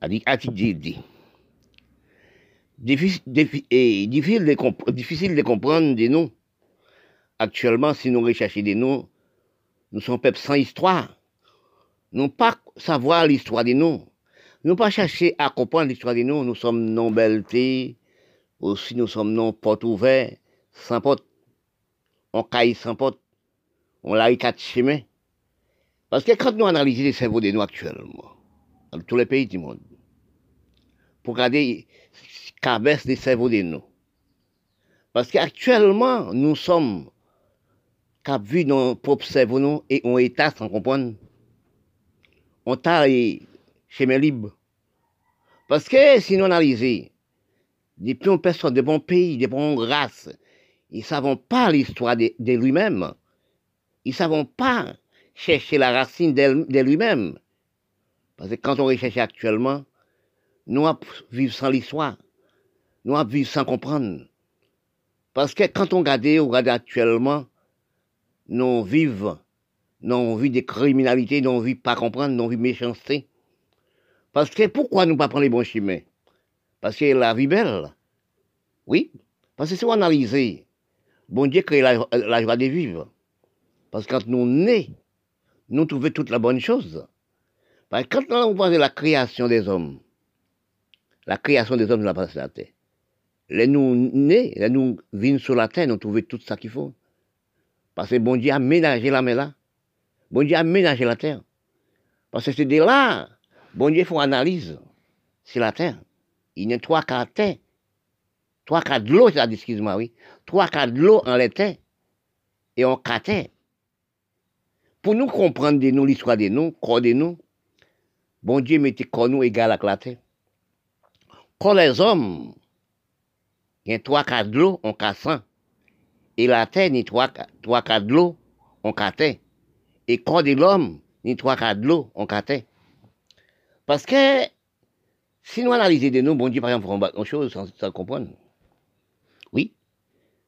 c'est-à-dire ATDD. Difficile de comprendre des noms. Actuellement, si nous recherchons des noms, nous sommes peuple sans histoire. Nous pas savoir l'histoire des noms. Nous pas chercher à comprendre l'histoire des noms. Nous sommes non belletés, aussi nous sommes non porte ouverte, sans porte. On caille sans porte. On l'a eu quatre chemins. Parce que quand nous analysons les cerveaux des noms actuellement, dans tous les pays du monde, pour regarder ce qu'abaisse les cerveaux des noms. Parce qu'actuellement, nous sommes cap vu nos propres cerveaux nous, et on état sans comprendre. On t'a les chemins libres. Parce que si nous analysons, des bons personnes, des bons pays, des bonnes races, ils ne savent pas l'histoire de lui-même. Ils ne savent pas chercher la racine de lui-même. Parce que quand on recherche actuellement, nous vivons sans l'histoire. Nous vivons sans comprendre. Parce que quand on regarde actuellement, nous vivons, nous vivons des criminalités, nous vivons pas comprendre, nous vivons méchanceté. Parce que pourquoi nous pas prendre les bons chemins? Parce que la vie belle. Oui. Parce que si on analyse, bon Dieu crée la joie de vivre. Parce que quand nous nés, nous trouvons toute la bonne chose. Parce que quand on voit la création des hommes, de la face de la terre, les nous nés, les nous vînes sur la terre, nous trouvons tout ça qu'il faut. Parce que bon Dieu a ménagé la mer là. Bon Dieu a ménagé la terre. Parce que c'est de là, bon Dieu fait analyse sur la terre. Il y a 3/4 de terre. 3/4 de l'eau, c'est-à-dire, excuse-moi, oui. 3/4 de l'eau en la terre et en 4 terres. Pour nous comprendre de nous l'histoire de nous, corps de nous, bon Dieu mettait corps nous égal à la terre. Quand les hommes, il y a 3/4 de l'eau, on cassant. Et la terre, ni 3/4 de l'eau, on catait. Et corps de l'homme, ni 3/4 de l'eau, on catait. Parce que, si nous analysons de nous, bon Dieu, par exemple, on va une chose sans comprendre. Oui.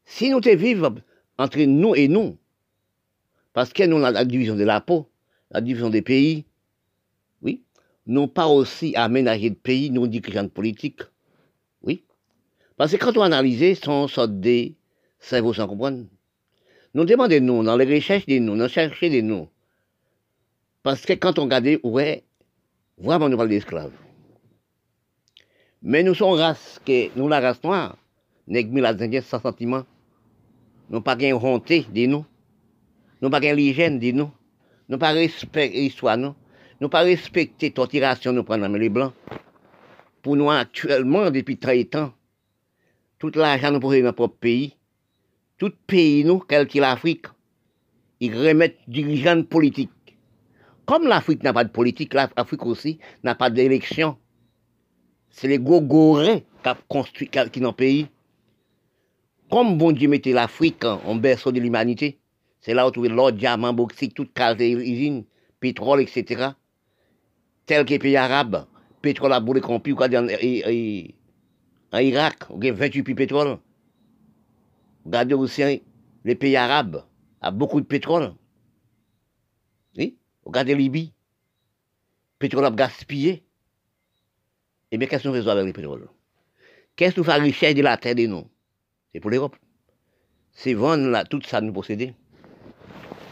Si nous te vivons entre nous et nous, parce que nous avons la division de la peau, la division des pays, oui, nous pas aussi aménager de pays, nous dirigeants politiques, oui, parce que quand on analyse, on sort des cerveaux sans comprendre. Nous demandons nous, dans les recherches de nous, dans chercher de nous, parce que quand on regarde, ouais, vraiment nous parlons d'esclaves. Mais nous sommes race, que nous la race noire, nègres, la indiens, sans sentiment, nous pas gain honte de nous. Nous pas l'hygiène de nous, nous pas respecter l'histoire, nous pas respecter torturation, nous prenons les blancs. Pour nous actuellement, depuis 30 ans, tout l'argent nous posons dans notre propre pays, tout pays nous, quel qu'il l'Afrique, ils remettent dirigeants politiques. Comme l'Afrique n'a pas de politique, l'Afrique aussi n'a pas d'élection. C'est les gogorins qui construisent dans le pays. Comme bon Dieu mettait l'Afrique en berceau de l'humanité. C'est là où on trouve l'or, diamant, bauxite, toutes les usines, pétrole, etc. Tel que les pays arabes, pétrole à boule compris, regardez en Irak, on a 28 puits de pétrole. Regardez aussi les pays arabes, a beaucoup de pétrole. Oui? Regardez Libye, pétrole a gaspillé. Eh bien, qu'est-ce qu'on résout avec le pétrole? Qu'est-ce qu'on fait à la richesse de la terre des noms? C'est pour l'Europe. C'est vendre tout ça nous posséder.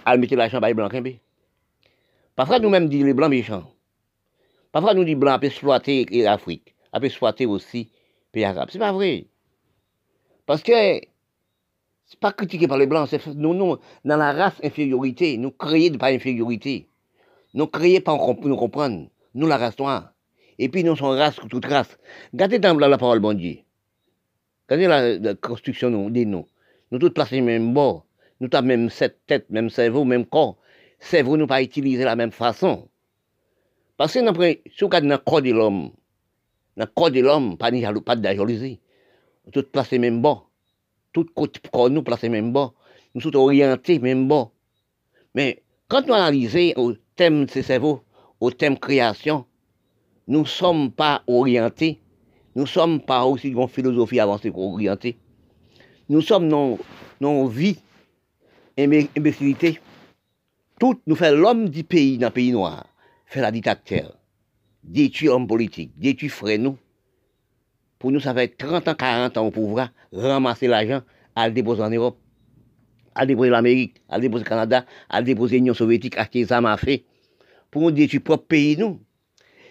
À mettre l'argent par les blancs. Parfois, nous-mêmes disons les blancs méchants. Parfois, nous disons les blancs peuvent exploiter l'Afrique, peuvent exploiter aussi les pays arabes. Ce n'est pas vrai. Parce que ce n'est pas critiqué par les blancs. Nous, dans la race infériorité, nous créons par infériorité. Nous créons par nous comprendre. Nous, la race noire. Et puis, nous sommes race contre toute race. Regardez dans la parole, bon Dieu. Regardez la construction des noms. Nous tous placés même bord. Nous avons même cette tête, même cerveau, même corps. Cerveau nous pas utilisé de la même façon. Parce que si on regarde dans le corps de l'homme, pas de jalousie. Nous tous placés même bord. Tout corps nous placés même bord. Nous tous orientés même bord. Mais quand nous analysons au thème de ces cerveaux, au thème création, nous ne sommes pas orientés. Nous ne sommes pas aussi une philosophie avancée qu'orientée. Nous sommes non vie, imbécilité. Tout nous fait l'homme du pays, dans le pays noir, fait la dictature. détruire l'homme politique, détruire Frénou. Pour nous, ça fait 30 ans, 40 ans, on pourra ramasser l'argent, à le déposer en Europe, à le déposer en Amérique, à le déposer au Canada, à le déposer en Union soviétique, à ce qu'ils ont fait, pour détruire notre propre pays, nous.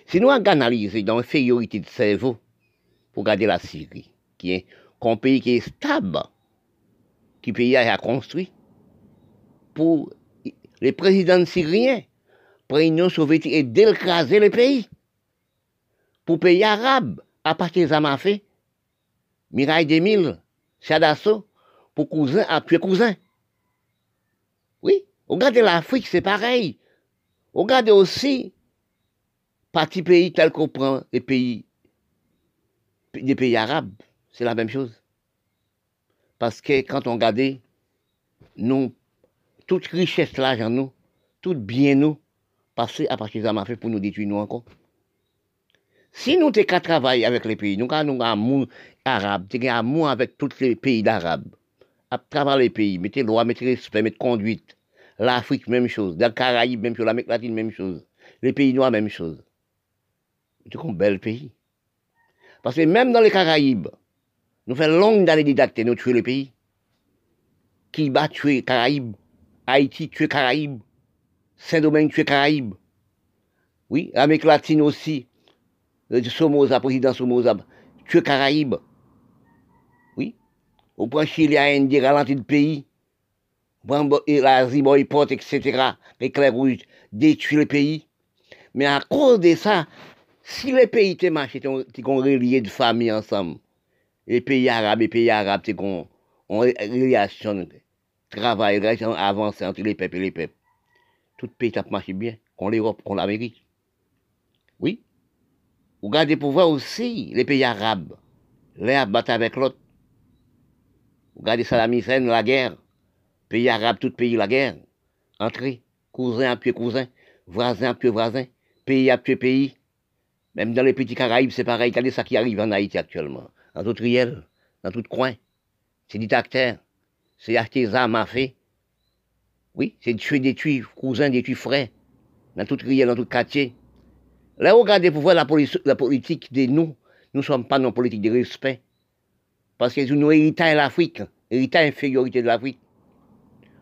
Si nous analysons dans l'infériorité de cerveau, pour garder la Syrie, qui est un pays qui est stable, qui pays a construit, pour les présidents syriens, pour l'Union soviétique, et d'écraser le pays, pour pays arabe, à partir des Amafé, Mirail Demil, Chadasso, pour cousin à tuer cousin. Oui, regardez l'Afrique, c'est pareil. Regardez aussi, parti pays tel qu'on prend les pays, des pays arabes, c'est la même chose. Parce que quand on regarde, nous, toute richesse là, j'en nous, tout bien nous, passer à partir des Amafé pour nous détruire nous encore. Si nous t'es qu'à travailler avec les pays, nous avons un amour arabe, nous avons un amour avec tous les pays d'arabe. À travers les pays, mettez loi, mettez respect, mettez conduite. L'Afrique, même chose. Dans les Caraïbes, même chose. L'Amérique latine, même chose. Les pays noirs, même chose. C'est un bel pays. Parce que même dans les Caraïbes, nous faisons longue année didactique, nous tuons les pays. Qui bat tuer les Caraïbes? Haïti tue les Caraïbes. Saint-Domingue tue les Caraïbes. Oui, l'Amérique latine aussi. Somoza, président Somoza, tuer Caraïbes. Oui. On prend Chili à Indie, ralentit le pays. On prend l'Asie, boycott, etc. Les clairs rouges, détruire le pays. Mais à cause de ça, si les pays étaient marchés, ils ont relié de famille ensemble. Les pays arabes, ils ont relation, travail, relation avancée entre les peuples et les peuples. Tout pays a marché bien, qu'on l'Europe, qu'on l'Amérique. Oui. Regardez pour voir aussi les pays arabes. L'un battait avec l'autre. Regardez Saddam Hussein, la guerre. Pays arabes, tout pays, la guerre. Entrée, cousin à pied cousin, voisin à pied voisin, pays à pied pays. Même dans les petits Caraïbes, c'est pareil. Regardez ça qui arrive en Haïti actuellement. Dans tout riel, dans tout coin. C'est dictateur. C'est artisan, mafé. Oui, c'est tuer des tuis, cousins des tuis frères. Dans tout riel, dans tout quartier. Là, regardez pour voir la politique de nous. Nous ne sommes pas dans la politique de respect. Parce que nous héritons de l'Afrique, héritons de l'infériorité de l'Afrique.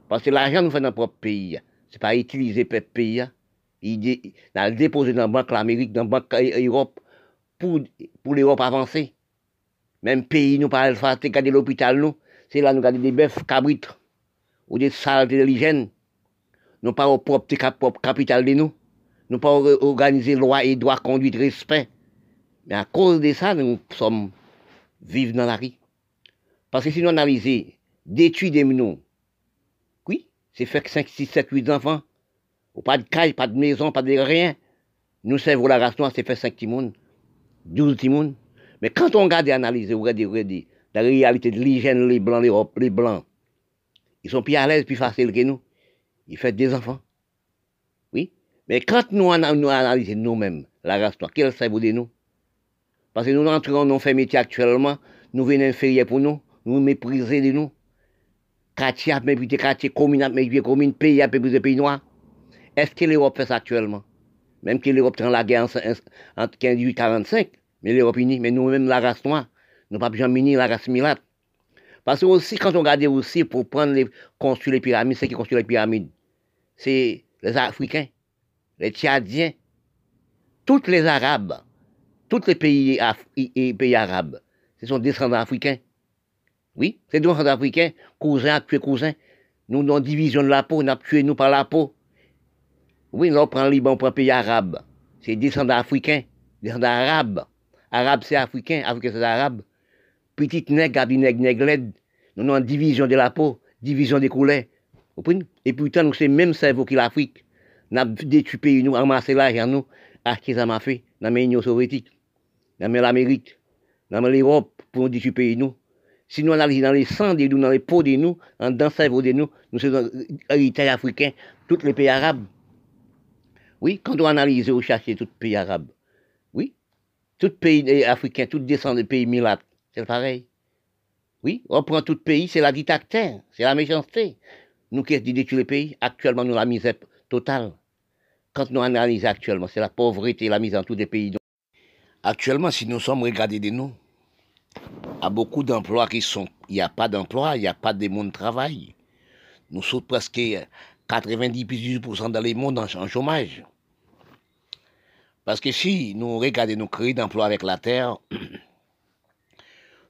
Parce que l'argent nous fait dans notre propre pays. Ce n'est pas utiliser notre pays. Il a déposé dans la banque l'Amérique, dans la banque Europe, pour l'Europe avancer. Même pays, nous parlons de garder l'hôpital, nous. C'est là nous gardons des bœufs, cabrites, ou des salles de l'hygiène. Nous parlons propre capital de nous. Nous ne pouvons pas organiser loi et droit, conduite, respect. Mais à cause de ça, nous sommes vivre dans la rue. Parce que si nous analysons, détruire des nous, oui, c'est faire que 5, 6, 7, 8 enfants, ou pas de caille, pas de maison, pas de rien. Nous servons la race noire, c'est faire 5 timons, 12 timons. Mais quand on regarde et analyse, regardez, la réalité de l'hygiène, les blancs, l'Europe, les blancs, ils sont plus à l'aise, plus faciles que nous. Ils font des enfants. Mais quand nous analysons nous-mêmes la race noire, quel cerveau de nous? Parce que nous entrons dans le métier actuellement, nous venons inférieurs pour nous, nous méprisons de nous. Quartier a méprisé quartier, commune a méprisé commune, pays a méprisé pays noir. Est-ce que l'Europe fait ça actuellement? Même que l'Europe prend la guerre en 1845, mais l'Europe unie, mais nous-mêmes la race noire, nous pas besoin de la race milate. Parce que aussi, quand on regarde aussi pour construire les pyramides, c'est qui construit les pyramides? C'est les Africains. Les Tchadiens, tous les Arabes, tous les pays, pays arabes, ce sont des descendants africains. Oui, ces descendants africains, cousins, tuer cousins, nous, dans division de la peau, nous avons tué nous par la peau. Oui, là, on prend le Liban, on prend pays arabe. C'est descendants africains, descendants arabes. Arabes, c'est africains, africains, c'est arabes. Petite nègre, abdi nègre, nègre laide, nous avons division de la peau, division des couleurs. Vous comprenez? Et pourtant, nous, c'est le même cerveau que l'Afrique. Nous avons détruit pays, nous avons amassé l'argent, nous avons fait, nous avons l'Union soviétique, nous avons l'Amérique, nous avons l'Europe pour détruire pays, nous. Si nous analysons dans les sangs de nous, dans les peaux de nous, dans le cerveau de nous, nous sommes héritiers africains, tous les pays arabes. Oui, quand on analyse, on cherche tous les pays arabes. Oui, tous les pays africains, tous descendants des pays milates, c'est pareil. Oui, on prend tout pays, c'est la dictature, c'est la méchanceté. Nous qui détruisons les pays, actuellement nous la misère totale. quand nous analysons actuellement, c'est la pauvreté et la mise en tout des pays. Actuellement, si nous sommes regardés de nous, il y a beaucoup d'emplois qui sont... Il n'y a pas d'emploi, il n'y a pas de monde de travail. Nous sommes presque 90% dans le monde en chômage. Parce que si nous regardons nos créer d'emploi avec la terre,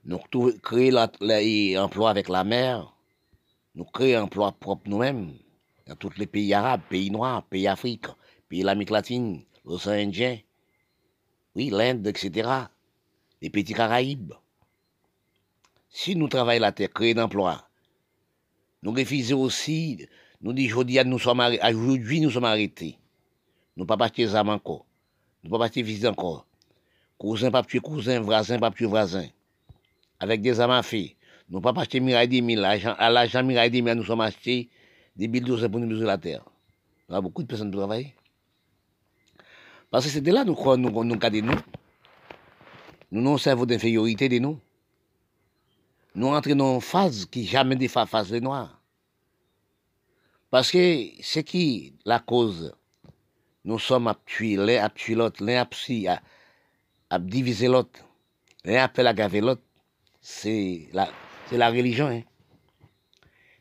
nous créons l'emploi avec la mer, nous créons l'emploi propre nous-mêmes, dans tous les pays arabes, pays noirs, pays africains, pays de l'Amérique latine, l'océan Indien, oui, l'Inde, etc., les petits Caraïbes. Si nous travaillons la terre, créer d'emploi, nous refusons aussi, nous disons aujourd'hui nous sommes arrêtés, nous ne pouvons pas acheter des armes encore. Nous ne pouvons pas te visiter encore. Cousin, pas tuer cousin, voisin, pas tuer voisin. Avec des armes à feu. Nous ne pouvons pas acheter miraille des mille. À l'argent miraille des mille, nous sommes achetés des bulldozers pour nous briser la terre. Il y a beaucoup de personnes qui travaillent. Parce que c'est de là que nous croyons, nous cadons. Nous avons un cerveau d'infériorité de nous. Nous entrons dans une phase qui jamais ne fait face les noirs. Parce que c'est qui la cause? Nous sommes appuyés, l'un à tuer l'autre, l'un à diviser l'autre, l'un à faire aggraver l'autre. C'est la religion. Hein.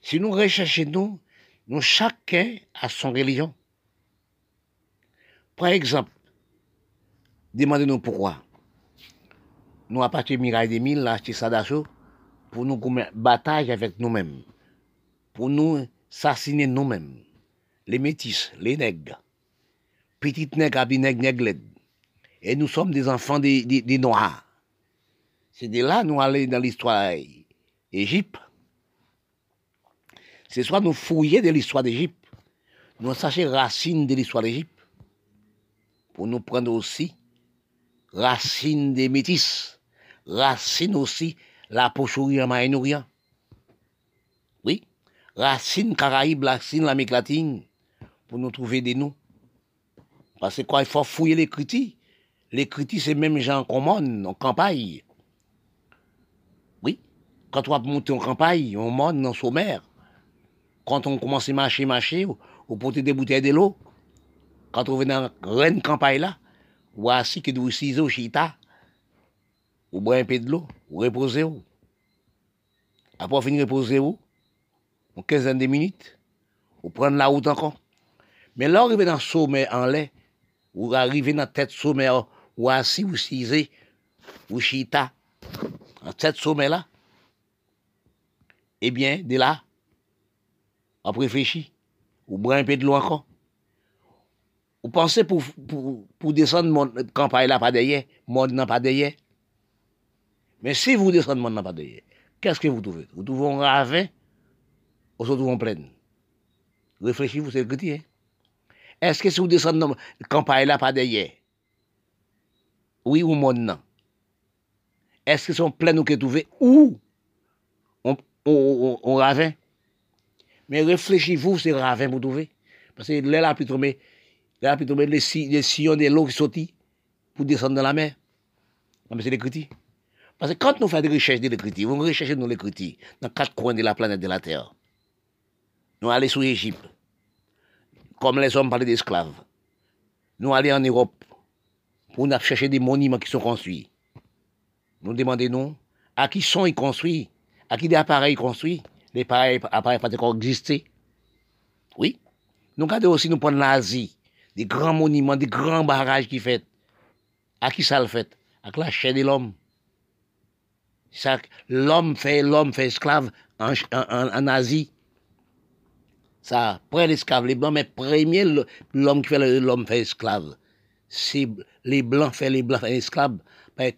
Si nous recherchons, nous chacun a son religion. Par exemple, demandez-nous pourquoi. Nous avons acheté Mirail des Mille, acheté Sadasso, pour nous commettre bataille avec nous-mêmes, pour nous assassiner nous-mêmes, les métis, les nègres. Petite nègre, abinègre, nègre. Et nous sommes des enfants des Noirs. C'est de là nous allons dans l'histoire d'Égypte. C'est soit nous fouiller de l'histoire d'Égypte, nous chercher racines de l'histoire d'Égypte, pour nous prendre aussi racines des métis, racines aussi la Pochourien, Maïnourien. Oui, racines Caraïbes, racines l'Amérique latine, pour nous trouver des noms. Parce que quoi, il faut fouiller les critiques. Les critiques, c'est même gens qu'on monte en campagne. Oui, quand on va monter en campagne, on monte en sommaire. Quand on commence à marcher, on porte des bouteilles de l'eau. Quand on vient dans la grande campagne là, on voit assis que nous ciseaux, chita, on boit un peu de l'eau, on repose. Après, on finit de reposer, en 15 minutes, on prend la route encore. Mais là, on arrive dans le sommet en l'air, ou arriver dans la tête sommaire, ou assis, ou cisé, ou chita, en tête sommaire là, eh bien, de là, on réfléchit, on prend un peu de l'eau encore. On pense pour descendre mon campagne là, pas derrière, monde n'a pas derrière. Mais si vous descendez monde n'a pas derrière, qu'est-ce que vous trouvez? Vous trouvez un ravin, ou se trouve en plaine. Réfléchissez-vous, c'est le côté, hein? Est-ce que si vous descendez dans la campagne là, pas derrière? Oui ou non? Est-ce que sont pleins ou que trouvé ou on ravin? Mais réfléchissez-vous, c'est ravin pour trouver. Parce que là, il a pu tomber les sillons de l'eau qui sortent pour descendre dans la mer. Non, mais c'est l'écriture. Parce que quand nous faisons des recherches de l'écriture, vous recherchez nos l'écriture dans quatre coins de la planète de la Terre. Nous allons sur l'Égypte. Comme les hommes parlaient d'esclaves. Nous allons en Europe pour nous chercher des monuments qui sont construits. Nous demandons à qui sont ils construits, à qui des appareils construits. Les appareils pas encore existé. Oui. Nous regardons aussi, nous prenons l'Asie, des grands monuments, des grands barrages qui fait. À qui ça le fait? À la chair de l'homme. L'homme fait esclave en Asie. Ça, après l'esclave, les blancs, mais premier, l'homme qui fait l'homme fait esclave. C'est les blancs font esclaves.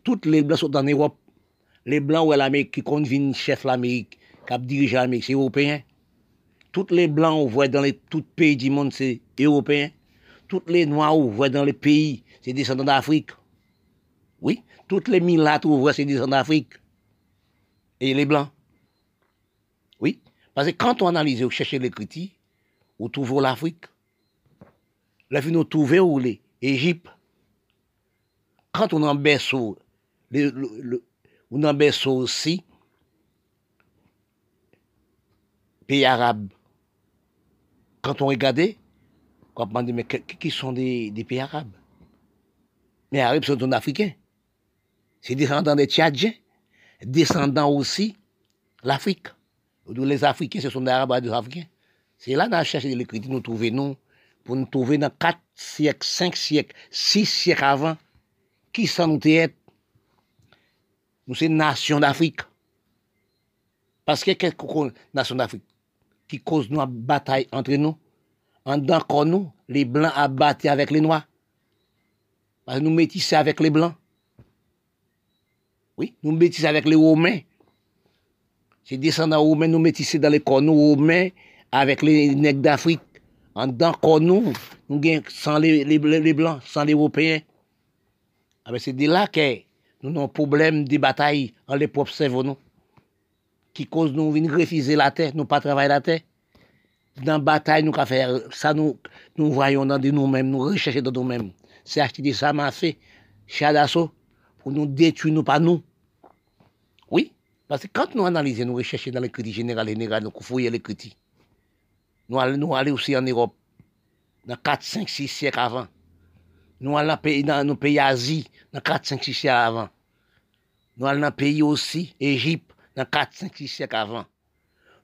Toutes les blancs sont en Europe. Les blancs ou l'Amérique qui conviennent chef l'Amérique, qui dirige l'Amérique, c'est européen. Toutes les blancs, on voit dans tous les pays du monde, c'est européen. Toutes les noirs, on voit dans les pays, c'est descendants d'Afrique. Oui, toutes les milates, on voit, c'est descendants d'Afrique. Et les blancs. Oui, parce que quand on analyse, on cherche les critiques, on trouve l'Afrique. Là, nous trouvons l'Égypte. Quand on en baisse, on en baisse aussi pays arabes. Quand on regardait, Quand on dit, mais qui sont des pays arabes? Les Arabes sont des Africains. C'est descendants des Tchadiens, descendants aussi de l'Afrique. Les Africains, ce sont des Arabes et des Africains. C'est là que nous cherchons l'écriture, nous trouvons, nous, pour nous trouver dans 4 siècles, 5 siècles, 6 siècles avant, qui sont nous être. Nous sommes nation d'Afrique. Parce que quelques nations d'Afrique qui causent nous une bataille entre nous, en dedans nous, les Blancs à battre avec les Noirs. Parce que nous métissons avec les Blancs. Oui, nous métissons avec les Romains. C'est descendants Romains, nous métissons dans les cornes Romains avec les nègres d'Afrique. En dedans nous, nous gagnons sans les Blancs, sans les Européens. C'est de là que nous avons un problème de bataille dans les propres cerveaux. Qui cause nous refuser la terre, nous pas travailler la terre. Dans la bataille, nous avons fait ça, nous voyons dans nous-mêmes, nous recherchons dans nous-mêmes. C'est acheter ça, m'a fait, chadasso, pour nous détruire, nous, pas nous. Oui, parce que quand nous analysons, nous recherchons dans les critiques générales, nous fouillons les critiques. Nous allons aussi en Europe, dans 4, 5, 6 siècles avant. Nous allons dans nos pays Asie, dans 4, 5, 6 siècles avant. Nous allons dans pays aussi, Égypte, dans 4, 5, 6 siècles avant.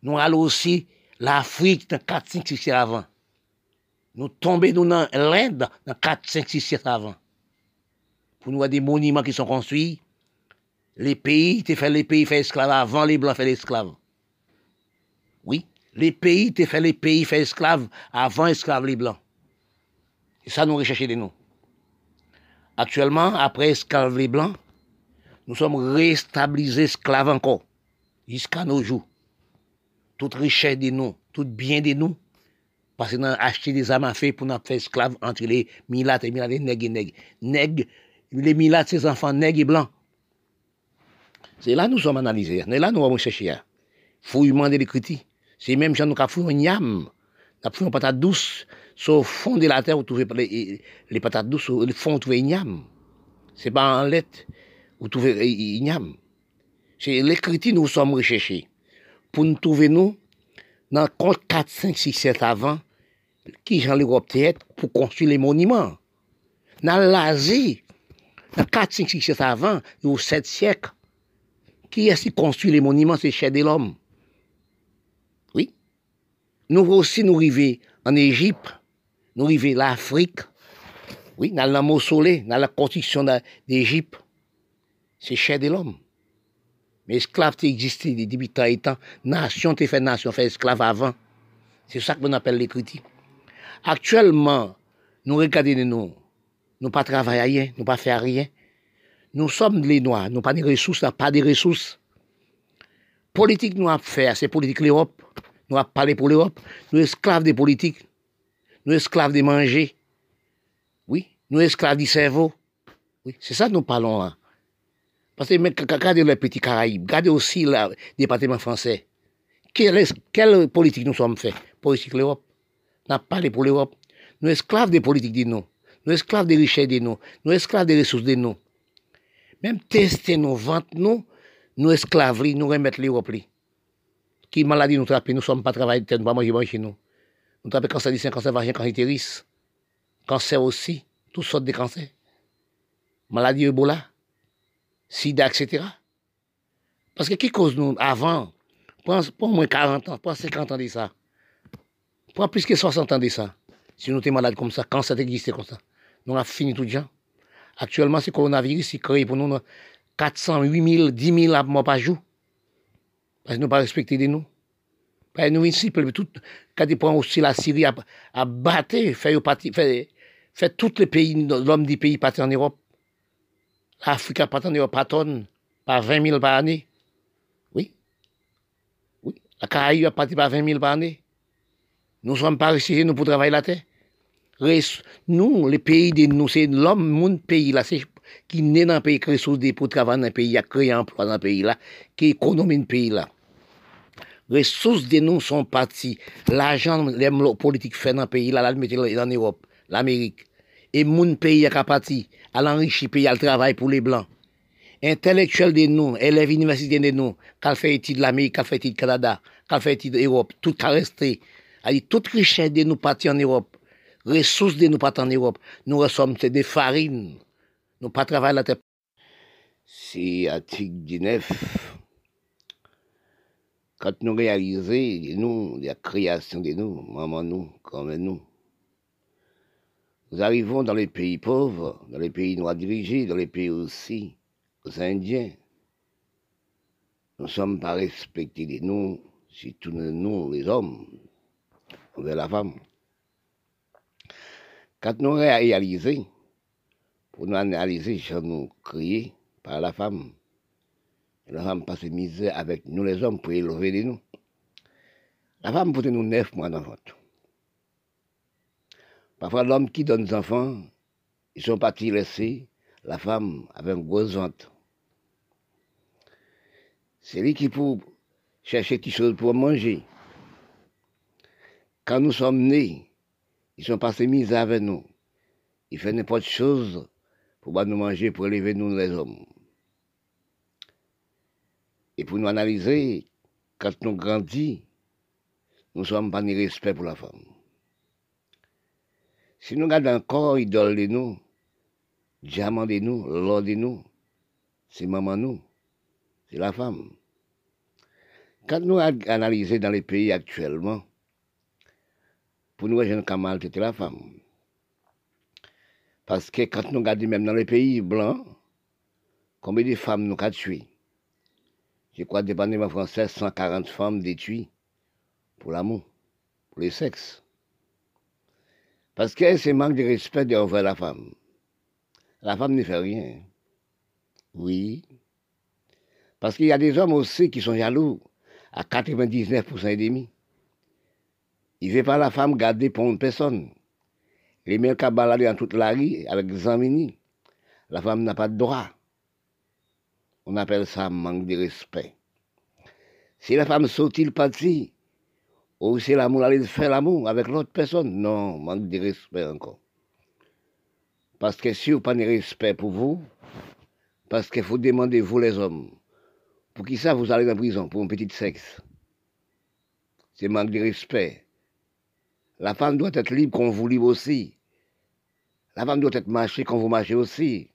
Nous allons aussi l'Afrique dans 4, 5, 6 siècles avant. Nous tombons dans l'Inde dans 4, 5, 6 siècles avant. Pour nous avoir des monuments qui sont construits, les pays fait esclave avant, les Blancs fait l'esclave. Oui, les pays fait esclave avant esclave les Blancs. Et ça nous recherchons de nous. Actuellement, après esclave les Blancs, nous sommes réstabilisés esclaves encore, jusqu'à nos jours. Toute richesse de nous, tout bien de nous, parce que nous avons acheté des armes à feu pour nous faire esclaves entre les Milats et Milats, les nègres et nègres. Les Milats, ces enfants nègres et blancs. C'est là que nous sommes analysés, c'est là que nous avons cherché. Fouillement de l'écriture. C'est même gens nous avons fouillé en yam, nous avons fouillé en patate douce. Sur le fond de la terre, vous trouvez les patates douces, sur le fond, vous trouvez yam. Ce n'est pas en lettres. Vous trouvez igname. C'est l'écriture nous sommes recherchés. Pour nous trouver, nous, dans 4, 5, 6, 7 avant, qui j'en l'Europe peut-être pour construire les monuments. Dans l'Asie, dans 4, 5, 6, 7 avant, au 7 siècle, qui est-ce qui construit les monuments, c'est chef de l'homme. Oui. Nous aussi, nous arrivons en Égypte, nous arrivons l'Afrique, oui, dans la mausolée, dans la construction d'Égypte. C'est cher de l'homme. Mais esclaves existaient depuis tant et tant. Nation t'es fait nation, fait esclave avant. C'est ça qu'on appelle les critiques. Actuellement, nous regardons nous. Nous pas travaillons, nous pas faire rien. Nous sommes les Noirs, nous pas des ressources, nous pas des ressources. Politique nous a fait, c'est politique l'Europe. Nous a parlé pour l'Europe. Nous esclaves des politiques. Nous esclaves des manger. Oui, nous esclaves du cerveau. Oui, c'est ça que nous parlons là. Parce que regardez les petits Caraïbes, regardez aussi le département français. Quelle politique nous sommes faits? Politique l'Europe. Nous n'avons pas parlé pour l'Europe. Nous esclaves des politiques de nous. Nous esclaves des richesses de nous. Nous esclaves des ressources de nous. Même tester nos ventes, nous esclaves, nous remettons l'Europe. Qui maladie nous trappe? Nous ne sommes pas travaillés, nous ne sommes pas mangés chez nous. Nous trappons cancer du sein, cancer vagin, cancer utérus. Cancer aussi, toutes sortes de cancers. Maladie Ebola. Sida, etc. Parce que qui cause nous avant, prends au moins 40 ans, prends 50 ans de ça, prends plus que 60 ans de ça, si nous sommes malades comme ça, quand ça existait comme ça, nous avons fini tout le gens. Actuellement, ce coronavirus, il crée pour nous 408 000, 10 000 morts par jour, parce que nous n'avons pas respecté de nous. Parce que nous, ici, quand ils prennent aussi la Syrie à battre, faire tous les pays, l'homme des pays partir en Europe, l'Afrique a partant de Paton par 20 000 par année. Oui. Oui. La Caraïbe a parti par 20 000 par année. Nous ne sommes pas restés, nous, pour travailler la terre. Nous, les pays de nous, c'est l'homme, mon pays, là, c'est qui naît dans le pays, qui ressource pour travailler dans le pays, qui a créé un emploi dans le pays, là, qui économise le pays, là. Ressources de nous sont parties. L'argent, les politiques fait dans le pays, là, là, en Europe, l'Amérique. Et mon pays a parti, à l'enrichir pays, à le travail pour les Blancs. Intellectuels de nous, élèves universitaires de nous, qu'elle fait études de l'Amérique, qu'elle fait études du Canada, qu'elle fait études de l'Europe, tout a resté. Toute richesse de nous partie en Europe. ressources de nous pas en Europe. Nous ressemblons des farines. Nous pas travailler la terre. C'est article 19. Quand nous réalisons, nous, la création de nous, maman nous, quand même nous, nous arrivons dans les pays pauvres, dans les pays noirs dirigés, dans les pays aussi, aux Indiens. Nous ne sommes pas respectés de nous, surtout nous, les hommes, envers la femme. Quand nous réalisons, pour nous analyser, je nous crier par la femme. La femme passe misère avec nous les hommes pour élever de nous. La femme porte nous 9 mois d'enfant. Parfois l'homme qui donne des enfants, ils sont partis laisser la femme avec une grosse ventre. C'est lui qui peut chercher quelque chose pour manger. Quand nous sommes nés, ils sont passés misère avec nous. Ils font n'importe chose pour nous manger, pour élever nous les hommes. Et pour nous analyser, quand nous grandissons, nous ne sommes pas ni respect pour la femme. Si nous regardons encore idole de nous, diamant de nous, l'or de nous, c'est maman nous, c'est la femme. Quand nous analysons dans les pays actuellement, pour nous rejoindre Kamal, c'était la femme. Parce que quand nous regardons même dans les pays blancs, combien de femmes nous ont tuées? Je crois, dépendamment français, 140 femmes détruites pour l'amour, pour le sexe. Parce que c'est manque de respect envers la femme. La femme ne fait rien. Oui. Parce qu'il y a des hommes aussi qui sont jaloux à 99% et demi. Ils ne veulent pas la femme garder pour une personne. Les mecs qui baladent dans toute la rue avec des amis, la femme n'a pas de droit. On appelle ça manque de respect. Si la femme saute-t-il parti, ou si l'amour allait faire l'amour avec l'autre personne, non, manque de respect encore. Parce que si vous n'avez pas de respect pour vous, parce qu'il faut demander, vous les hommes, pour qui ça vous allez en prison, pour un petit sexe. C'est manque de respect. La femme doit être libre qu'on vous libre aussi. La femme doit être marchée qu'on vous marchez aussi.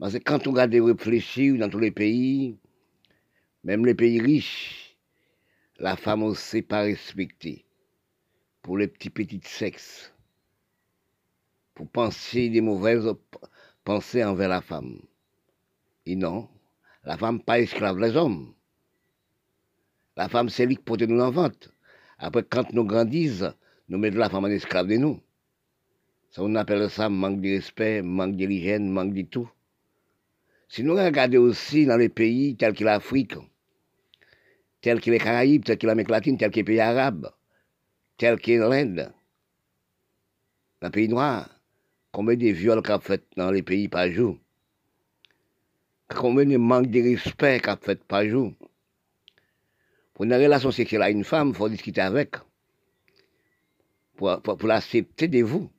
Parce que quand on regarde et réfléchit dans tous les pays, même les pays riches, la femme aussi n'est pas respectée pour les petits sexes, pour penser des mauvaises pensées envers la femme. Et non, la femme n'est pas esclave des hommes. La femme, c'est lui qui porte nous l'envente. Après, quand nous grandissons, nous mettons la femme en esclave de nous. Ça, on appelle ça manque de respect, manque de l'hygiène, manque de tout. Si nous regardons aussi dans les pays tels que l'Afrique, tels que les Caraïbes, tels que l'Amérique latine, tels que les pays arabes, tels que l'Inde, dans les pays noirs, combien de viols qu'a fait dans les pays par jour, combien de manque de respect qu'a fait par jour. Pour une relation sexuelle à une femme, il faut discuter avec, pour l'accepter de vous.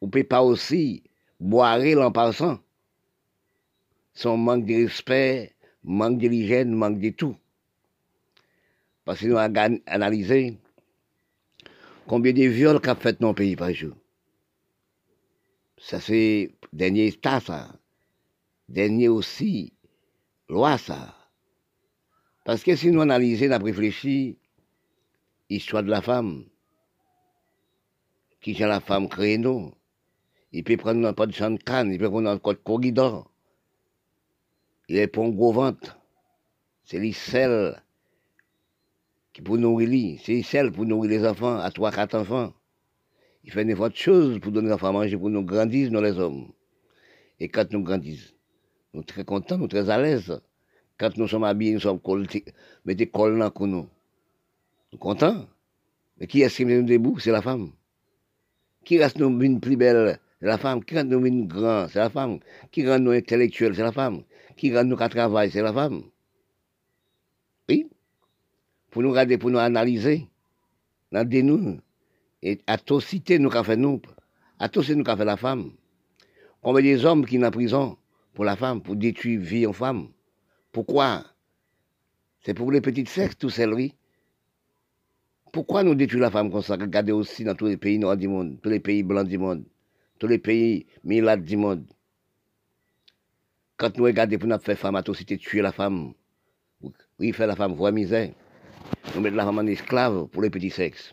Vous ne pouvez pas aussi boire l'en passant. Son manque de respect, manque de l'hygiène, manque de tout. Parce que nous avons analysé combien de viols qu'a fait nos pays par jour. Ça, c'est dernier état, ça. Dernier aussi loi, ça. Parce que si nous analysons, nous réfléchissons, l'histoire de la femme, qui j'ai la femme créée, nous, il peut prendre un pot de champ de canne, il peut prendre un pot de corridor. Il est pour un gros ventre. C'est les sels qui pour nourrir lui. C'est les sels pour nourrir les enfants, à 3-4 enfants. Il fait n'importe quoi chose pour donner aux enfants à manger, pour nous grandir, nous les hommes. Et quand nous grandissons, nous sommes très contents, nous sommes très à l'aise. Quand nous sommes habillés, nous sommes collés, mettez col dans nous. Nous sommes contents. Mais qui est-ce qui met nous debout? C'est la femme. Qui reste nous une plus belle? C'est la femme. Qui rend nous une grande? C'est la femme. Qui rend nous intellectuels? C'est la femme. Qui rend nous qu'à travail, c'est la femme. Oui. Pour nous regarder, pour nous analyser, dans des nous, et atrocité nous qu'a fait nous, atrocité nous qu'a fait la femme. Combien des hommes qui sont en prison pour la femme, pour détruire vie en femme. Pourquoi? C'est pour les petits sexes, tout celle-là. Pourquoi nous détruisons la femme comme ça? Regardez aussi dans tous les pays noirs du monde, tous les pays blancs du monde, tous les pays milates du monde. Quand nous regardons pour nous faire femme, atrocité, tuer la femme, oui, faire la femme voir misère, nous mettons la femme en esclave pour les petits sexes.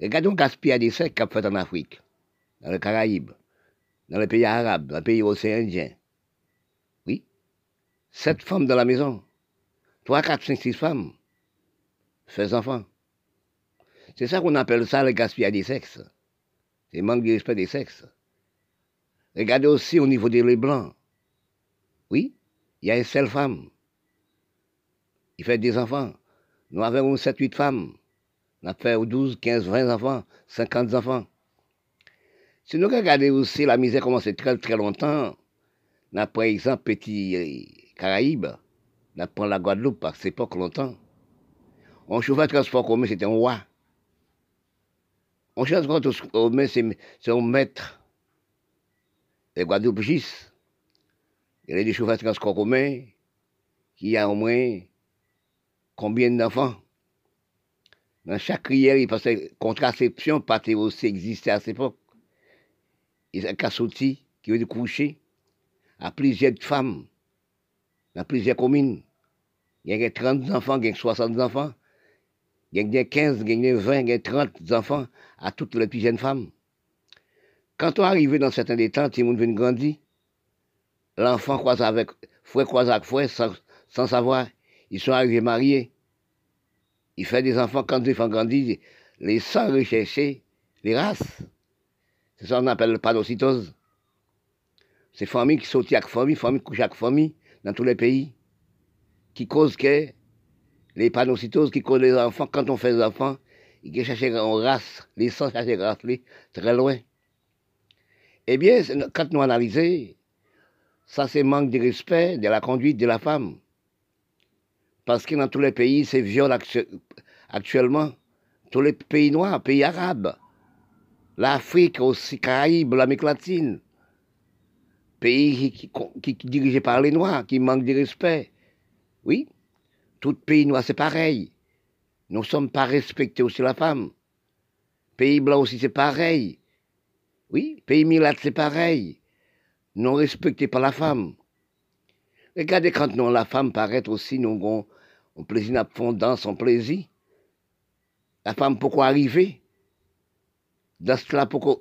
Regardons gaspiller des sexes qu'on fait en Afrique, dans les Caraïbes, dans les pays arabes, dans les pays océans indiens. Oui, 7 femmes dans la maison, 3, 4, 5, 6 femmes, 6 enfants. C'est ça qu'on appelle ça le gaspillage des sexes. C'est manque de respect des sexes. Regardez aussi au niveau des blancs. Oui, il y a une seule femme. Il fait 10 enfants. Nous avons 7, 8 femmes. On a fait 12, 15, 20 enfants, 50 enfants. Si nous regardons aussi la misère commence très très longtemps, on a par exemple Petit Caraïbes, on a pris la Guadeloupe à cette époque longtemps. On chauffait le transport commun, c'était un roi. On cherche compte au maître, le Guadeloupe Gis. Il y a des chauffeurs de transport commun qui a au moins combien d'enfants. Dans chaque rivière, il passait contraception, partait aussi existait à cette époque. Il y a un cassotis qui veut coucher à plusieurs femmes, dans plusieurs communes. Il y a 30 enfants, il y a 60 enfants. Il y a 15, il y a 20, il y a 30 enfants à toutes les petites jeunes femmes. Quand on arrive dans certains des temps, tout le monde vient grandir. L'enfant croise avec frère, sans savoir. Ils sont arrivés mariés. Ils font des enfants, quand les enfants grandissent, les sans rechercher les races. C'est ça qu'on appelle le panocytose. C'est famille qui saute avec famille, famille qui couche avec famille, dans tous les pays, qui cause que les panocytoses qui causent les enfants, quand on fait des enfants, ils cherchent en race, les sangs cherchent en race, très loin. Eh bien, quand nous analysons, ça c'est manque de respect de la conduite de la femme. Parce que dans tous les pays, c'est viol actuellement. Tous les pays noirs, pays arabes, l'Afrique aussi, Caraïbes, l'Amérique latine, pays qui dirigés par les noirs, qui manquent de respect. Oui? Tout pays noir, c'est pareil. Nous ne sommes pas respectés aussi la femme. Pays blanc aussi, c'est pareil. Oui, pays milat, c'est pareil. Non respectés par la femme. Regardez quand nous, la femme paraît aussi, nous avons un plaisir dans son plaisir. La femme, pourquoi arriver? Dans cela, pourquoi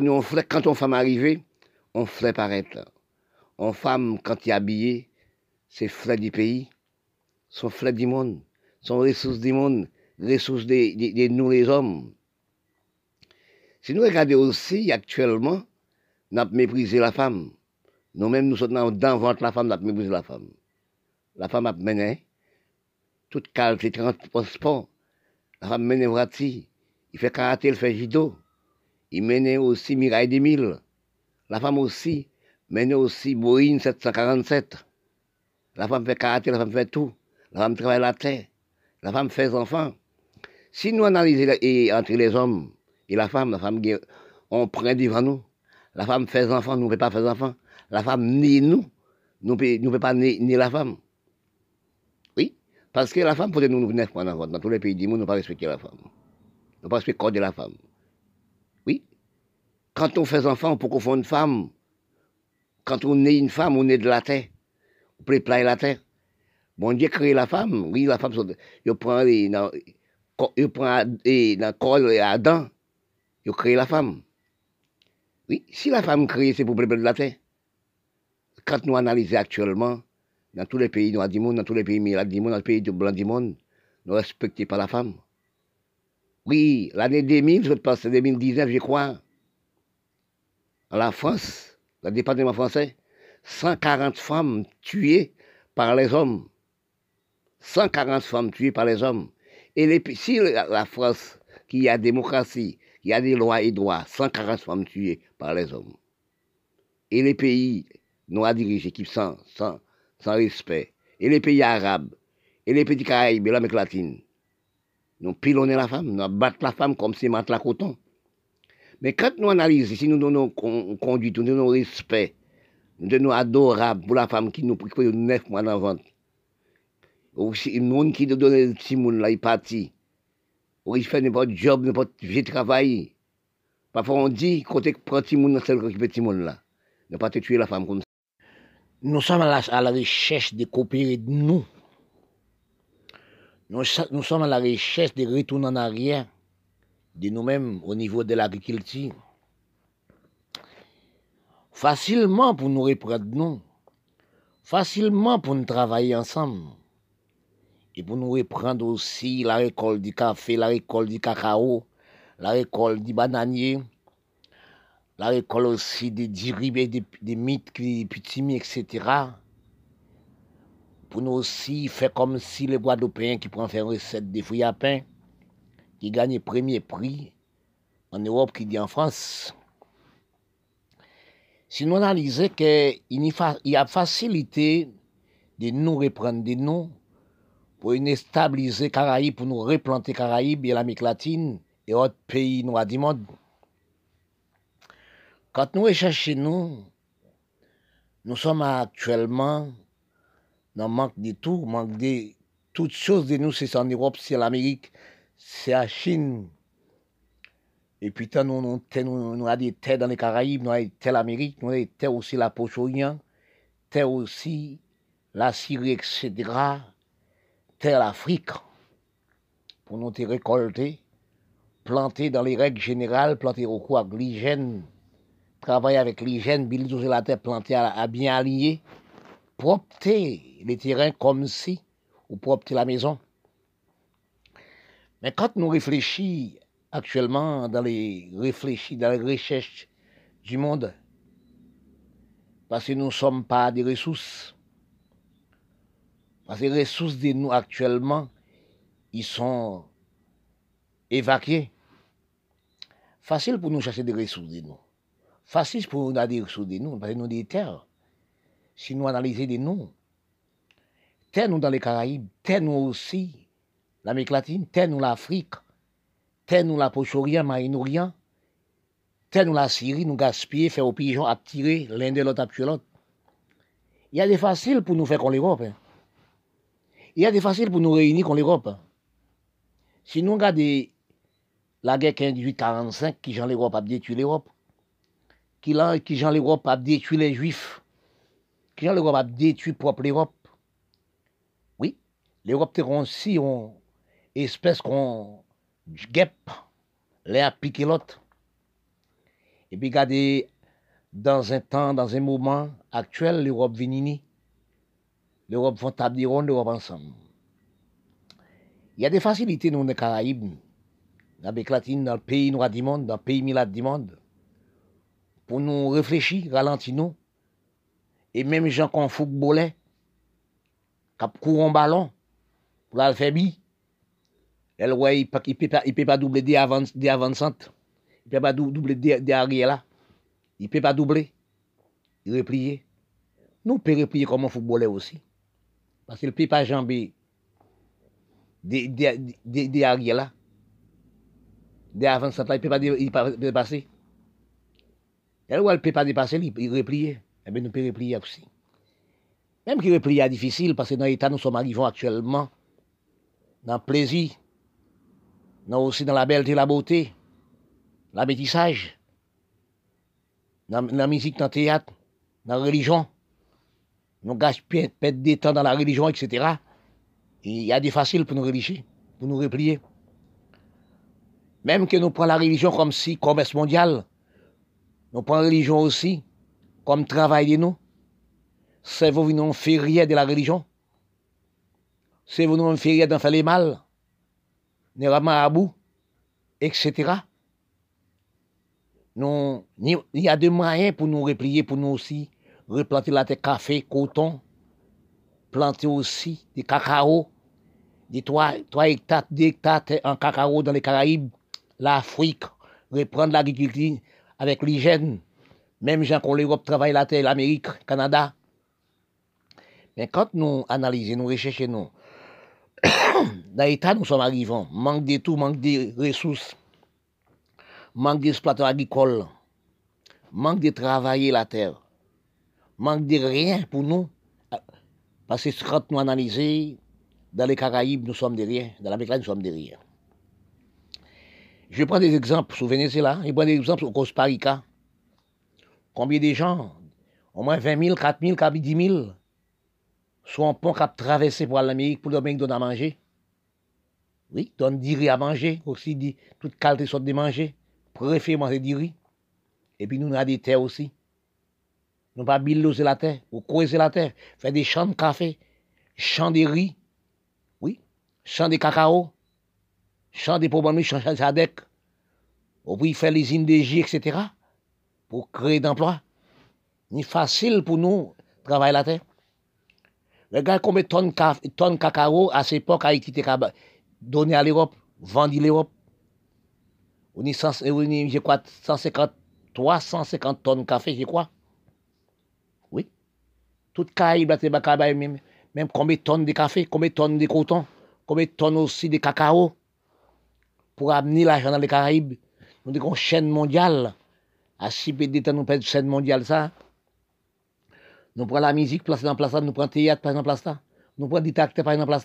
nous, on fait, quand on femme arriver, on fait paraître. On femme, quand il est habillé, c'est frais du pays. Son flèche du monde, son ressource du monde, ressource de nous les hommes. Si nous regardons aussi, actuellement, nous avons méprisé la femme. Nous-mêmes, nous sommes dans le ventre de la femme, nous avons méprisé la femme. La femme a mené, toute calme, c'est 30 transports. La femme mène Vrati, il fait karaté, il fait judo. Il mène aussi Mirail 2000. La femme aussi mène aussi Boeing 747. La femme fait karaté, la femme fait tout. La femme travaille la terre, la femme fait des enfants. Si nous analysons entre les hommes et la femme, on prend devant nous. La femme fait des enfants, nous ne pouvons pas faire des enfants. La femme nie nous, nous ne pouvons pas nier la femme. Oui, parce que la femme, peut-être nous venons prendre en dans tous les pays du monde, nous ne pouvons pas respecter la femme. Nous ne pouvons pas respecter le corps de la femme. Oui, quand on fait des enfants, pourquoi on fait une femme? Quand on est une femme, on est de la terre. On peut plaire la terre. Bon Dieu crée la femme, oui, la femme, il prend dans le corps d'Adam, il crée la femme. Oui, si la femme crée, c'est pour le peuple de la terre. Quand nous analysons actuellement, dans tous les pays noirs du monde, dans tous les pays milates du monde, dans les pays blancs du monde, nous ne respectons pas la femme. Oui, l'année 2000, je pense, 2019, je crois, la France, le département français, 140 femmes tuées par les hommes. 140 femmes tuées par les hommes. Et si la France, qui a démocratie, qui a des lois et droits, 140 femmes tuées par les hommes. Et les pays noirs dirigés, qui sont sans respect. Et les pays arabes, et les pays Caraïbes, et l'Amérique latine. Nous pilonnons la femme, nous battons la femme comme si on battait la coton. Mais quand nous analysons, si nous donnons conduite, nous donnons respect, nous donnons adorable pour la femme qui nous prend 9 mois dans le ventre. Aussi, le monde qui nous donne le petit monde, là, il partit. il fait n'importe job, n'importe j'ai travaillé. Parfois on dit côté prend Timon dans celle qui fait Timon là. Ne pas te tuer la femme comme ça. Nous sommes à la recherche de coopérer de nous. Nous sommes à la recherche de retourner en arrière de nous-mêmes au niveau de l'agriculture. Facilement pour nous reprendre nous. Facilement pour nous travailler ensemble. Et pour nous reprendre aussi la récolte du café, la récolte du cacao, la récolte du bananier, la récolte aussi des diribés, des mythes, des petits, etc. Pour nous aussi faire comme si les Guadeloupéens qui prennent faire une recette des fruits à pain, qui gagnent le premier prix en Europe, qui dit en France. Si nous analysons qu'il y a facilité de nous reprendre des noms, pour nous stabiliser Caraïbes, pour nous replanter Caraïbes et l'Amérique latine et autres pays noirs du monde. Quand nous recherchons nous, nous sommes actuellement dans le manque de toutes choses de nous, c'est en Europe, c'est l'Amérique, c'est la Chine. Et puis nous avons des terres dans les Caraïbes, nous avons des terres en Amérique, nous avons des terres aussi la Poche-Orient, terres aussi la Syrie, etc., terre l'Afrique, pour nous te récolter, planter dans les règles générales, planter au cours avec l'hygiène, travailler avec l'hygiène, biliser la terre, planter à bien allier, propter les terrains comme si, ou propter la maison. Mais quand nous réfléchissons actuellement dans les recherches du monde, parce que nous ne sommes pas des ressources, parce que les ressources de nous actuellement, ils sont évacuées. Facile pour nous chercher des ressources de nous. Facile pour nous avoir des ressources de nous, parce que nous avons des terres. Si nous analysons des noms, terre nous dans les Caraïbes, terre nous aussi, l'Amérique latine, terre nous l'Afrique, terre nous la Poche-Orient, Moyen-Orient, terre nous la Syrie, nous gaspiller, faire aux pigeons attirer l'un de l'autre à tuer l'autre. Il y a des faciles pour nous faire comme l'Europe. Il y a des faciles pour nous réunir contre l'Europe. Si nous regardons la guerre 1845, qui Jean l'Europe a détruit l'Europe, qui Jean l'Europe a détruit les Juifs, qui Jean l'Europe a détruit propre l'Europe. Oui, l'Europe est aussi une espèce qu'on guêpe, l'air piqué l'autre. Et puis regardez, dans un temps, dans un moment actuel, l'Europe vinini. L'Europe font table ronde, l'Europe ensemble. Il y a des facilités dans les Caraïbes, dans l'Amérique latine, dans le pays noir du monde, dans le pays milat du monde, pour nous réfléchir, ralentir nous. Et même les gens qui ont footballé, qui courent en ballon, pour aller faire bi, ils ne peuvent pas doubler des avancantes, ils ne peuvent pas doubler des arrières, ils ne peuvent pas doubler, ils replient. Nous pouvons replier comme un footballeur aussi. Parce que le pipa jambé des arrières là, des avances là, il ne peut pas passer. Et là où il ne peut pas dépasser, il replie. Eh bien, nous pouvons replier aussi. Même que replier est difficile, parce que dans l'État, nous sommes arrivés actuellement dans le plaisir, dans aussi dans la belleté, la beauté, la métissage, dans la musique, dans le théâtre, dans la religion. Nous gaspillons des temps dans la religion, etc. Et il y a des faciles pour nous religier, pour nous replier. Même que nous prenons la religion comme si, commerce mondial, nous prenons la religion aussi comme travail de nous. C'est vous nous faire rire de la religion. C'est vous nous faire rire d'en faire les mal, nous ramènons à bout, etc. Il y a des moyens pour nous replier, pour nous aussi. Replanter la terre café, coton, planter aussi des cacao, des 3 hectares, 2 hectares en cacao dans les Caraïbes, l'Afrique, reprendre l'agriculture avec l'hygiène, même gens qu'on l'Europe travaille la terre, l'Amérique, le Canada. Mais quand nous analysons, nous recherchons, nous, dans l'État, nous sommes arrivés, manque de tout, manque de ressources, manque d'exploitants agricoles, manque de travailler la terre. Manque de rien pour nous. Parce que quand nous analysons, dans les Caraïbes, nous sommes de rien. Dans l'Amérique, nous sommes de rien. Je prends des exemples sur Venezuela, je prends des exemples sur Costa Rica. Combien de gens, au moins 20 000, 4 000, 10 000, sur un pont qui a traversé pour l'Amérique, pour l'Amérique donne à manger. Oui, donne du riz à manger, aussi dit, toute qualité sorte de manger, préfère manger du riz. Et puis nous, on a des terres aussi. Nous pas bulldozer la terre, ou creuser la terre, faire des champs de café, champs de riz, oui, champs de cacao, champs de pommes, champs de sadec, ou puis faire les usines de J, etc., pour créer d'emplois. C'est facile pour nous travailler la terre. Regarde combien de tonnes de cacao à cette époque Haïti a donné à l'Europe, vendu à l'Europe. On a 150, 350 tonnes de café, je crois. Oui. Toute Caraïbe, même combien de tonnes de café, combien de tonnes de coton, combien de tonnes aussi de cacao pour amener l'argent dans les Caraïbes. Nous avons une chaîne mondiale. À si peu de temps, nous perdons une chaîne mondiale, ça. Nous prenons la musique, place dans place, nous prenons le théâtre, place dans place, nous prenons des tracteurs, place dans place.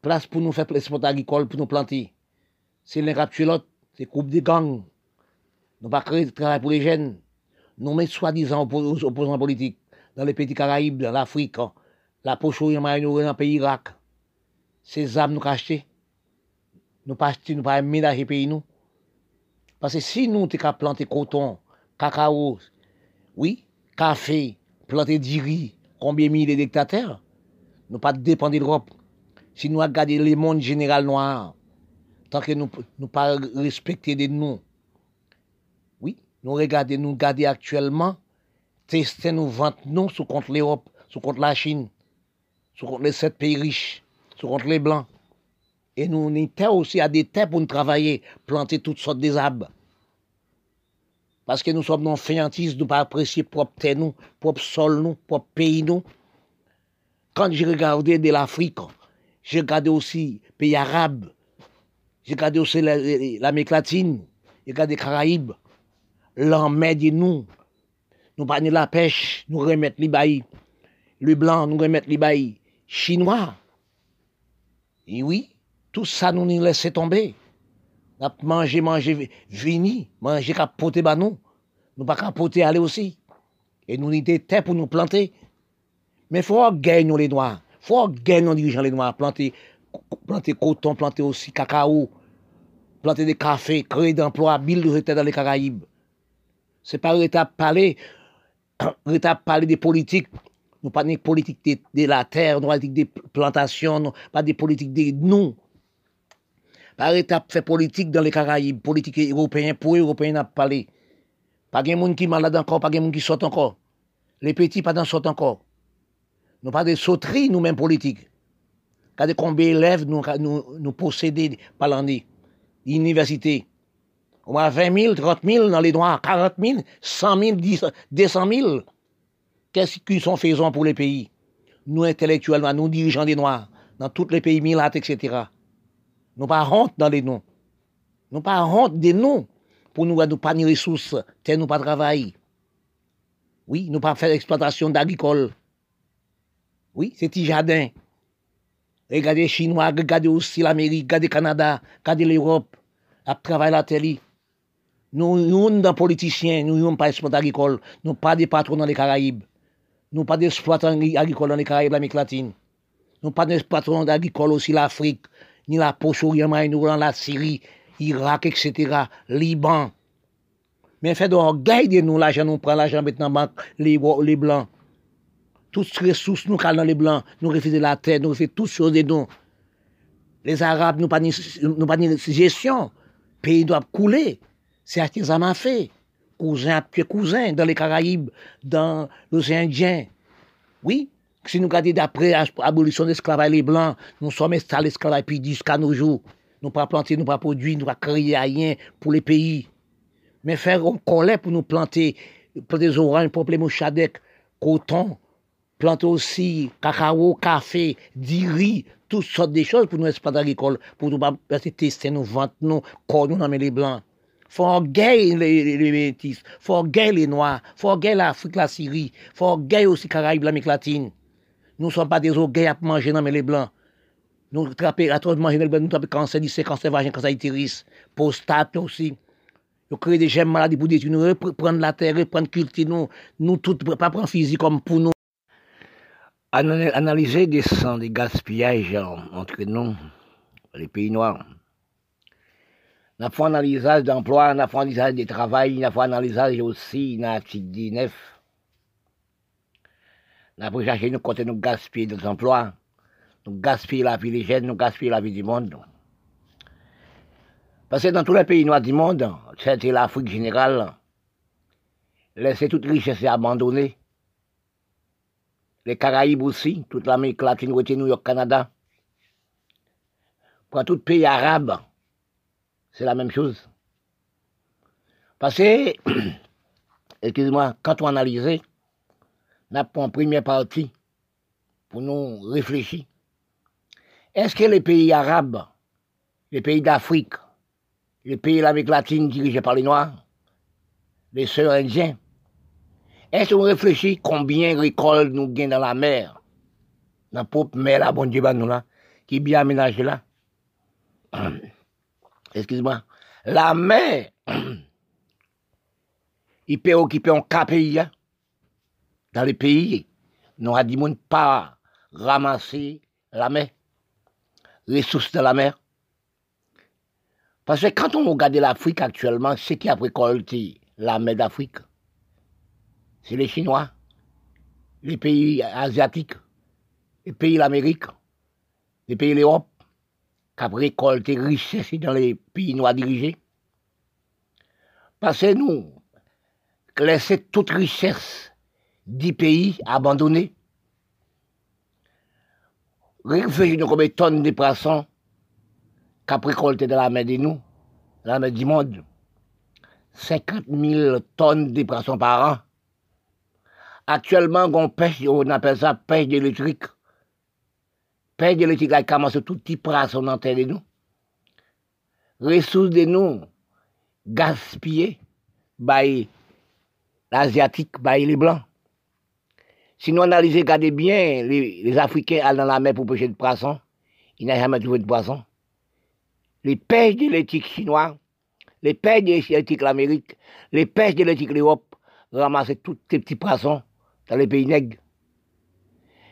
Place pour nous faire les sports agricoles, pour nous planter. C'est l'un capture l'autre, c'est coupe de gang. Nous ne créons pas de travail pour les jeunes. Nous mettons soi-disant opposants politiques dans les petits Caraïbes, dans l'Afrique, la Pochouille, dans le pays Irak. Ces armes nous achetées. Nous pas acheter, nous pas ménager pays nous. Parce que si nous avons planté coton, cacao, oui, café, planté du riz, combien de milliers de dictateurs, nous pas dépendre de l'Europe. Si nous regardons le monde général noir, tant que nous ne pas respecter de nous, oui, nous regardons actuellement, tester nous ventes nous sous contre l'Europe, sous contre la Chine, sous contre les 7 pays riches, sous contre les Blancs. Et nous, on était aussi à des terres pour nous travailler, planter toutes sortes d'arbres. Parce que nous sommes non fainéants, nous pas apprécier propre terre, nous, propre sol, nous, propre pays, nous. Quand j'ai regardé de l'Afrique, j'ai regardé aussi les pays arabes, j'ai regardé aussi l'Amérique latine, j'ai regardé les Caraïbes, l'emmède de nous. Nous prenons la pêche, nous remettons les baillis. Le blanc, nous remettons les baillis. Chinois. Et oui. Tout ça, nous nous laissons tomber. Nous avons mangé, vini, mangé, capoté, bah non. Nous pas capoté, aller aussi. Et nous avons des terres pour nous planter. Mais il faut gagner les Noirs. Il faut gagner nos dirigeants les Noirs. Planter coton, planter aussi cacao, planter des cafés, créer d'emplois, builder dans les Caraïbes. Ce n'est pas l'état de parler des politiques. Nous pas des politiques de la terre, nous pas des plantations, nous pas des politiques de nous. Par étape, fait politique dans les Caraïbes, politique européenne, pour les Européens, n'a pas parlé. Pas de monde qui est malade encore, pas de monde qui saute encore. Les petits, pas d'en sortent encore. Nous pas de sauteries, nous-mêmes, politiques. Regardez combien d'élèves nous possédons par l'année. L'université. On a 20 000, 30 000 dans les Noirs, 40 000, 100 000, 200 000. Qu'est-ce qu'ils sont faisant pour les pays? Nous, intellectuellement, nous, dirigeants des Noirs, dans tous les pays, Milat, etc. Nous pas honte dans les noms. Nous pas honte des noms pour nous pas ni ressources, terre nous pas travail. Oui, nous pas faire exploitation d'agricole. Oui, c'est petit jardin. Regardez les Chinois, regardez aussi l'Amérique, regardez le Canada, regardez l'Europe, à travailler la terre. Nous sommes des politiciens, nous sommes pas exploitants agricoles, nous pas des patrons dans les Caraïbes. Nous pas des exploitants agricoles dans les Caraïbes, l'Amérique latine. Nous pas des patrons agricoles aussi l'Afrique. Ni la Pochouille, la Syrie, Irak, etc., Liban. Mais fait d'orgueil de nous, l'argent, nous prenons l'argent maintenant, banque, les Blancs. Toutes les ressources, nous calons les Blancs, nous refusons la terre, nous refusons toutes choses de nous. Les Arabes, nous n'avons pas de gestion. Le pays doit couler. C'est artisanat fait. Cousin après cousin, dans les Caraïbes, dans l'océan Indien. Oui? Si nous regardons d'après l'abolition de l'esclavage, les Blancs, nous sommes installés l'esclavage depuis 10 à nos jours. Nous ne pas planter, nous ne pas produire, nous ne pas créer rien pour les pays. Mais faire un collet pour nous planter des oranges, pour les chadec, coton, planter aussi cacao, café, du riz, toutes sortes de choses pour nous exploiter agricole, pour nous tester, nous vendre, nous corps, nous nommer les Blancs. Faut gagner les métis, faut gagner les Noirs, faut gagner l'Afrique, la Syrie, faut gagner aussi Caraïbes, l'Amérique latine. Nous ne sommes pas des orgueils à manger, non, mais les Blancs. nous trappons la traitement général, nous trappons cancer du sein, cancer vagin, cancer utérus, prostate aussi. Nous créons des gemmes maladies pour détruire, nous reprendre la terre, reprendre la culture, nous tous, pas prendre physique comme pour nous. Analyser des sangs, des gaspillages entre nous, les pays noirs. Nous avons analysage d'emploi, nous avons analysage de travail, nous avons analysage aussi, dans l'article 19. Nous avons cherché nous côté nous gaspiller nos emplois, nous gaspiller la vie des jeunes, nous gaspiller la vie du monde. Parce que dans tous les pays noirs du monde, c'était l'Afrique générale, laisser toute richesse abandonnée. Les Caraïbes aussi, toute l'Amérique latine, New York, Canada. Pour tout pays arabe, c'est la même chose. Parce que, excusez-moi, quand on analyse, on a pris une première partie pour nous réfléchir. Est-ce que les pays arabes, les pays d'Afrique, les pays de l'Amérique latine dirigés par les Noirs, les sœurs indiens, est-ce qu'on réfléchit combien de récoltes nous gagnons dans la mer, dans la propre mer, la bonne Dieu, nous là, qui est bien aménagée là? Excuse-moi. La mer, il peut occuper un KPI dans les pays. Nous n'avons pas ramasser la mer, les ressources de la mer. Parce que quand on regarde l'Afrique actuellement, c'est qui a récolté la mer d'Afrique? C'est les Chinois, les pays asiatiques, les pays de l'Amérique, les pays de l'Europe, qui ont récolté richesse dans les pays noirs dirigés. Parce que nous, laisser toute richesse des pays abandonnés, réfléchir nous combien de tonnes de poissons qui ont récolté dans la mer de nous, dans la mer du monde, 50 000 tonnes de poissons par an. Actuellement, on pêche, on appelle ça pêche électrique. Pêche électrique, là, commence tout petit bras son antenne de nous. Ressources de nous, gaspillées, par l'Asiatique, par les Blancs. Si nous analysons, regardez bien, les Africains allaient dans la mer pour pêcher de poissons. Ils n'ont jamais trouvé de poissons. Les pêches électriques chinois, les pêches électriques l'Amérique, les pêches électriques l'Europe, ramasser tous les petits poissons dans les pays nègres.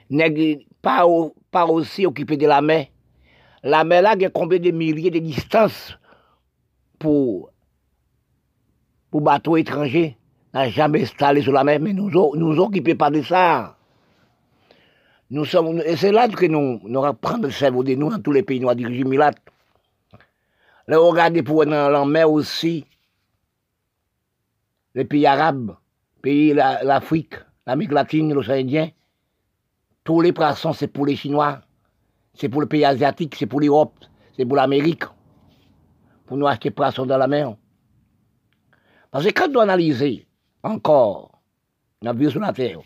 Nègres, pas aussi occupés de la mer. La mer là, il y a combien de milliers de distances pour bateaux étrangers n'a jamais installé sur la mer, mais nous occupons pas de ça. Nous sommes, et c'est là que nous reprenons le cerveau de nous dans tous les pays noirs dirigés Milat. Là, regardez pour dans la mer aussi, les pays arabes, pays l'Afrique, l'Amérique latine, l'océan Indien, tous les poissons, c'est pour les Chinois, c'est pour les pays asiatiques, c'est pour l'Europe, c'est pour l'Amérique, pour nous acheter poissons dans la mer. Parce que quand on analyse encore, on a vu sur la terre,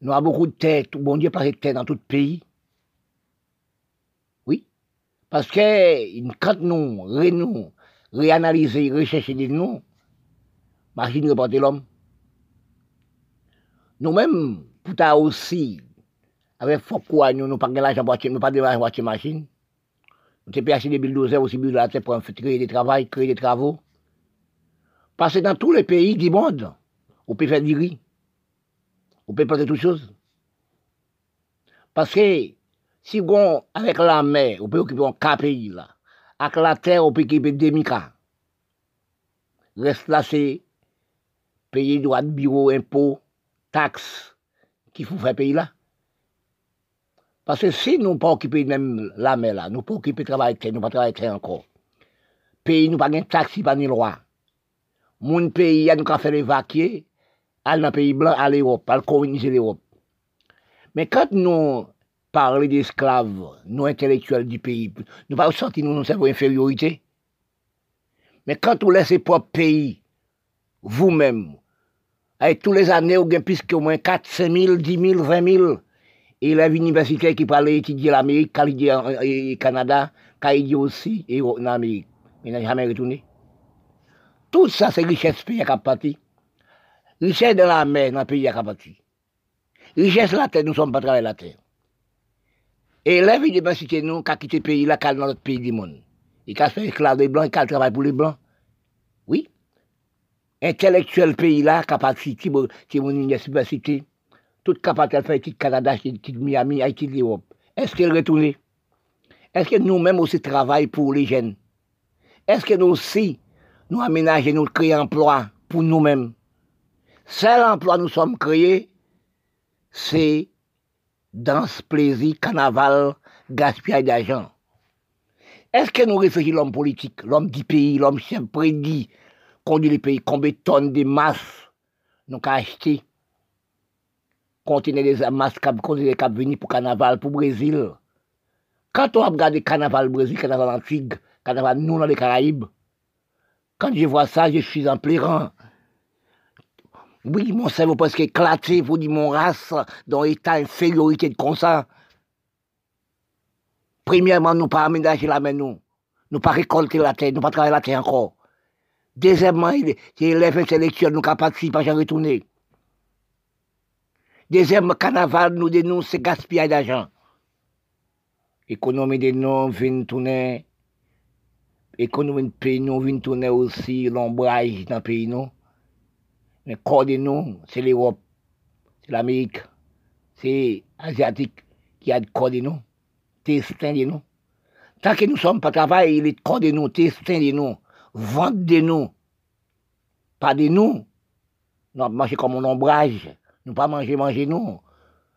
nous avons beaucoup de terre, tout bon Dieu placé de terre dans tout pays. Oui, parce que quand nous renouons, réanalyser, rechercher des noms, machine reporter l'homme. Nous-mêmes, pour ta aussi, avec Foucault, nous n'avons pas de l'argent pour acheter machine. Nous avons acheté des bulldozers aussi, de la terre pour créer des travaux, Parce que dans tous les pays du monde, on peut faire du riz, on peut planter toutes choses. Parce que si on, avec la mer, on peut occuper un KPI là. Avec la terre, on peut équiper demi-cas. Reste là, c'est payer droits de bureau, impôts, taxes, qu'il faut faire payer là. Parce que si nous ne pas occuper même la mer là, nous ne pas occuper travail de terre, nous ne pas travailler de terre encore. Pays, nous pas de taxes, pas de loi. Mon pays, nous avons fait évacuer, aller dans le pays blanc, à l'Europe, à coloniser l'Europe. Mais quand nous parler d'esclaves, non intellectuels du pays, nous pas sentir nous sommes infériorité. Mais quand vous laissez votre pays, vous-même, avec tous les années, vous avez plus qu'au moins 4, 5 000, 10 000, 20 000 élèves universitaires qui parlent étudier l'Amérique, qui étudient le Canada, qui étudient aussi en Amérique. Ils n'ont jamais retourné. Tout ça, c'est richesse pays à Capati. Richesse de la mer dans le pays à Capati. Richesse de la terre, nous ne sommes pas travaillés la terre. Élève, il est bien cité nous, qui a quitté le pays, il a calé dans l'autre pays du monde. Il a fait esclave des blancs, il a travaillé pour les blancs. Oui. Intellectuel pays là, capacité, qui est mon université, toute capacité, fait le Canada, le Miami, l'Europe. Est-ce qu'elle retourne? Est-ce que nous-mêmes aussi travaillons pour les jeunes? Est-ce que nous aussi, nous aménageons, nous créons emploi pour nous-mêmes? Seul emploi nous sommes créés, c'est danse, plaisir, carnaval, gaspillage d'argent. Est-ce que nous réfléchissons l'homme politique, l'homme du pays, l'homme chef prédit, conduit le pays, combien de tonnes de masses nous avons achetées? Contenez des masses qui ont venu pour carnaval, pour Brésil. Quand on regarde le carnaval Brésil, carnaval Antigua, carnaval nous dans les Caraïbes, quand je vois ça, je suis en pleurant. Oui, mon cerveau presque éclaté, vous dites mon race, dans l'état d'infériorité de comme ça. Premièrement, nous pas aménager la main, nous. Nous pas récolter la terre, nous pas travailler la terre encore. Deuxièmement, les élèves intellectuels, nous capables pas à retourner. Deuxièmement, carnaval nous dénonce ce gaspillage d'argent. Économie des noms vient tourner. Économie de pays, nous vient tourner aussi l'ombrage dans le pays, non. Mais corps de nous, c'est l'Europe, c'est l'Amérique, c'est l'Asiatique qui a le corps de nous, destin de nous. Tant que nous ne sommes pas travail, il est corps de nous, destin de nous, vente de nous, pas de nous. Nous avons mangé comme un ombrage, nous pas manger nous.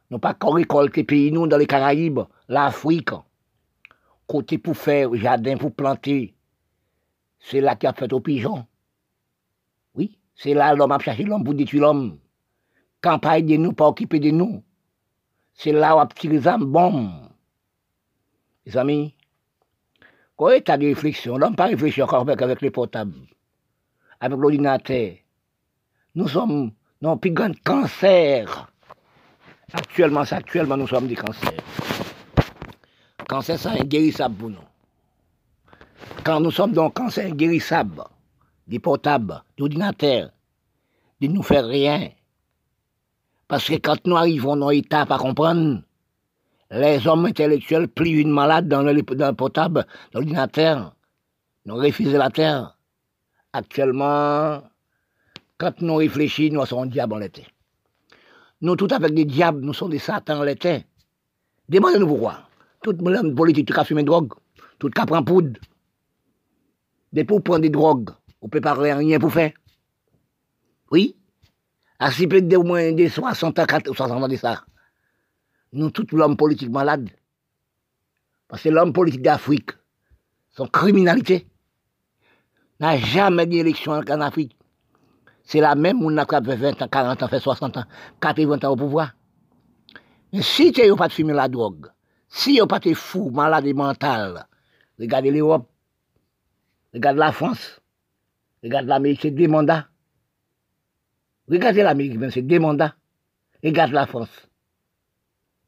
Nous pas récolter pays nous dans les Caraïbes, l'Afrique, côté pour faire jardin, pour planter. C'est là qui a fait aux pigeons. Oui. C'est là l'homme a cherché l'homme pour détruire l'homme. Campagne de nous, pas occupé de nous. C'est là où a tiré les armes, bombes. Les amis, quand il y a de réflexion, l'homme pas réfléchir encore avec les portables, avec l'ordinateur. Nous sommes dans le plus grand cancer. Actuellement, nous sommes des cancers. Cancer, c'est inguérissable pour nous. Quand nous sommes dans le cancer inguérissable, des portables, des ordinateurs, de nous faire rien. Parce que quand nous arrivons dans l'état à comprendre, les hommes intellectuels plient une malade dans le portable, dans l'ordinateur, nous refusons la terre. Actuellement, quand nous réfléchissons, nous sommes diables en l'été. Nous, tout avec des diables, nous sommes des satans en l'été. Demandez-nous pourquoi. Tout le monde politique, tout le monde fume des drogues, tout le monde prend poudre, des pauvres prennent des drogues. On ne peut pas rien pour faire. Oui. À si peu de au moins de 60 ans, 60 ans de ça. Nous, tous l'homme politique malade. Parce que l'homme politique d'Afrique, son criminalité, n'a jamais d'élection en Afrique. C'est la même où on a 20 ans, 40 ans, 60 ans, 80 ans au pouvoir. Mais si tu n'as pas de fumer la drogue, si tu n'as pas de fou, malade et mental, regarde l'Europe, regarde la France. Regarde l'Amérique, c'est des mandats. Regardez l'Amérique, c'est des mandats. Regarde la France.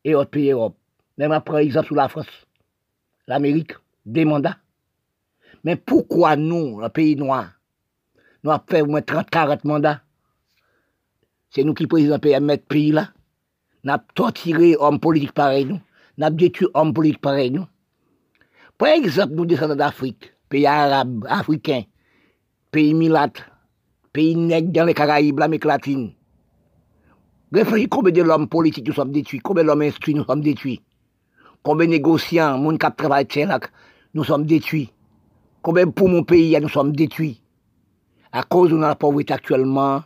Et autres pays Europe. Même après, exemple sur la France. L'Amérique, des mandats. Mais pourquoi nous, le pays noir, nous avons fait au moins 30, 40 mandats? C'est nous qui présidons le pays là. Nous avons torturé hommes politiques pareil nous. Nous avons détruit hommes politiques pareil nous. Par exemple, nous descendons d'Afrique, pays arabe, africain. Pays milat, pays nègre dans les Caraïbes, l'Amérique latine. Réfléchissez combien de l'homme politique nous sommes détruits, combien de l'homme instruit nous sommes détruits, combien de négociants, monde qui travaille nous sommes détruits, combien pour mon pays nous sommes détruits. À cause de la pauvreté actuellement,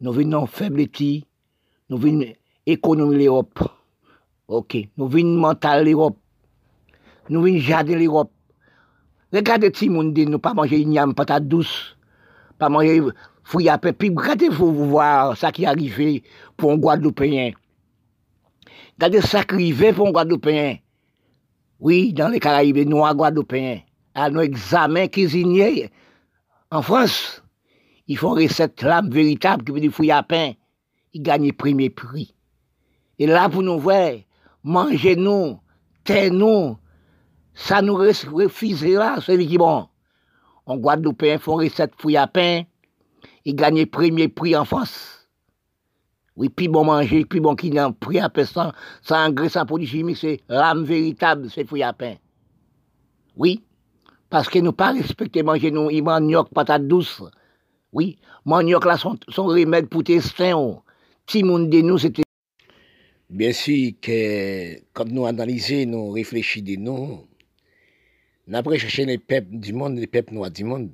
nous venons faiblir, nous venons économiser l'Europe, ok, nous venons mental l'Europe, nous venons jardiner l'Europe. Regardez si nous ne pas manger une patate douce. Pas manger fruits à pépite. Regardez-vous voir ça qui est arrivé pour un Guadeloupéen. Regardez ça qui est arrivé pour un Guadeloupéen. Oui, dans les Caraïbes, noirs Guadeloupéens. À nos examens cuisiniers, en France, ils font recette lame véritable qui veut dire fruits à pain. Ils gagnent le premier prix. Et là, pour nous voir, mangez-nous, taisez-nous. Ça nous refuse là, celui qui bon. En Guadeloupe, font recette fouille à pain. Ils gagnent le premier prix en France. Oui, puis bon manger, puis bon qu'il y a un prix à pain sans engrais, sans produits chimiques, c'est l'âme véritable, c'est fruits à pain. Oui, parce que nous pas respecter manger nous, il manioc, patate douce. Oui, manioc là son remède pour testin. Ti monde de nous c'était. Bien sûr que quand nous analysons, nous réfléchissons de nous, nous avons cherché les peuples du monde, les peuples noirs du monde.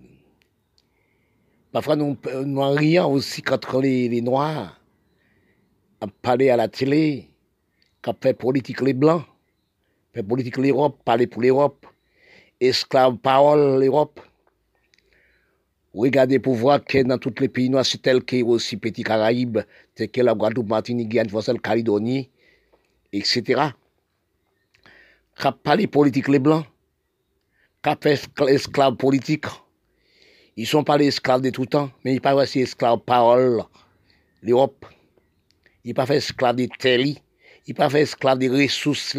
Parfois nous en rions aussi contre les noirs. À parler à la télé, qu'à faire politique les blancs, faire politique l'Europe, parler pour l'Europe, esclave parole l'Europe. Regardez pour voir que dans tous les pays noirs, c'est tel que aussi Petit Caraïbes, tel que la Guadeloupe, Martinique, Guyane, Française, Calédonie, etc. Qu'à parler politique les blancs, qu'à faire esclave politique. Ils sont pas les esclaves de tout temps, mais ils parlent aussi esclave parole l'Europe. Il pas fait esclave de terre, il pas fait esclave de ressources,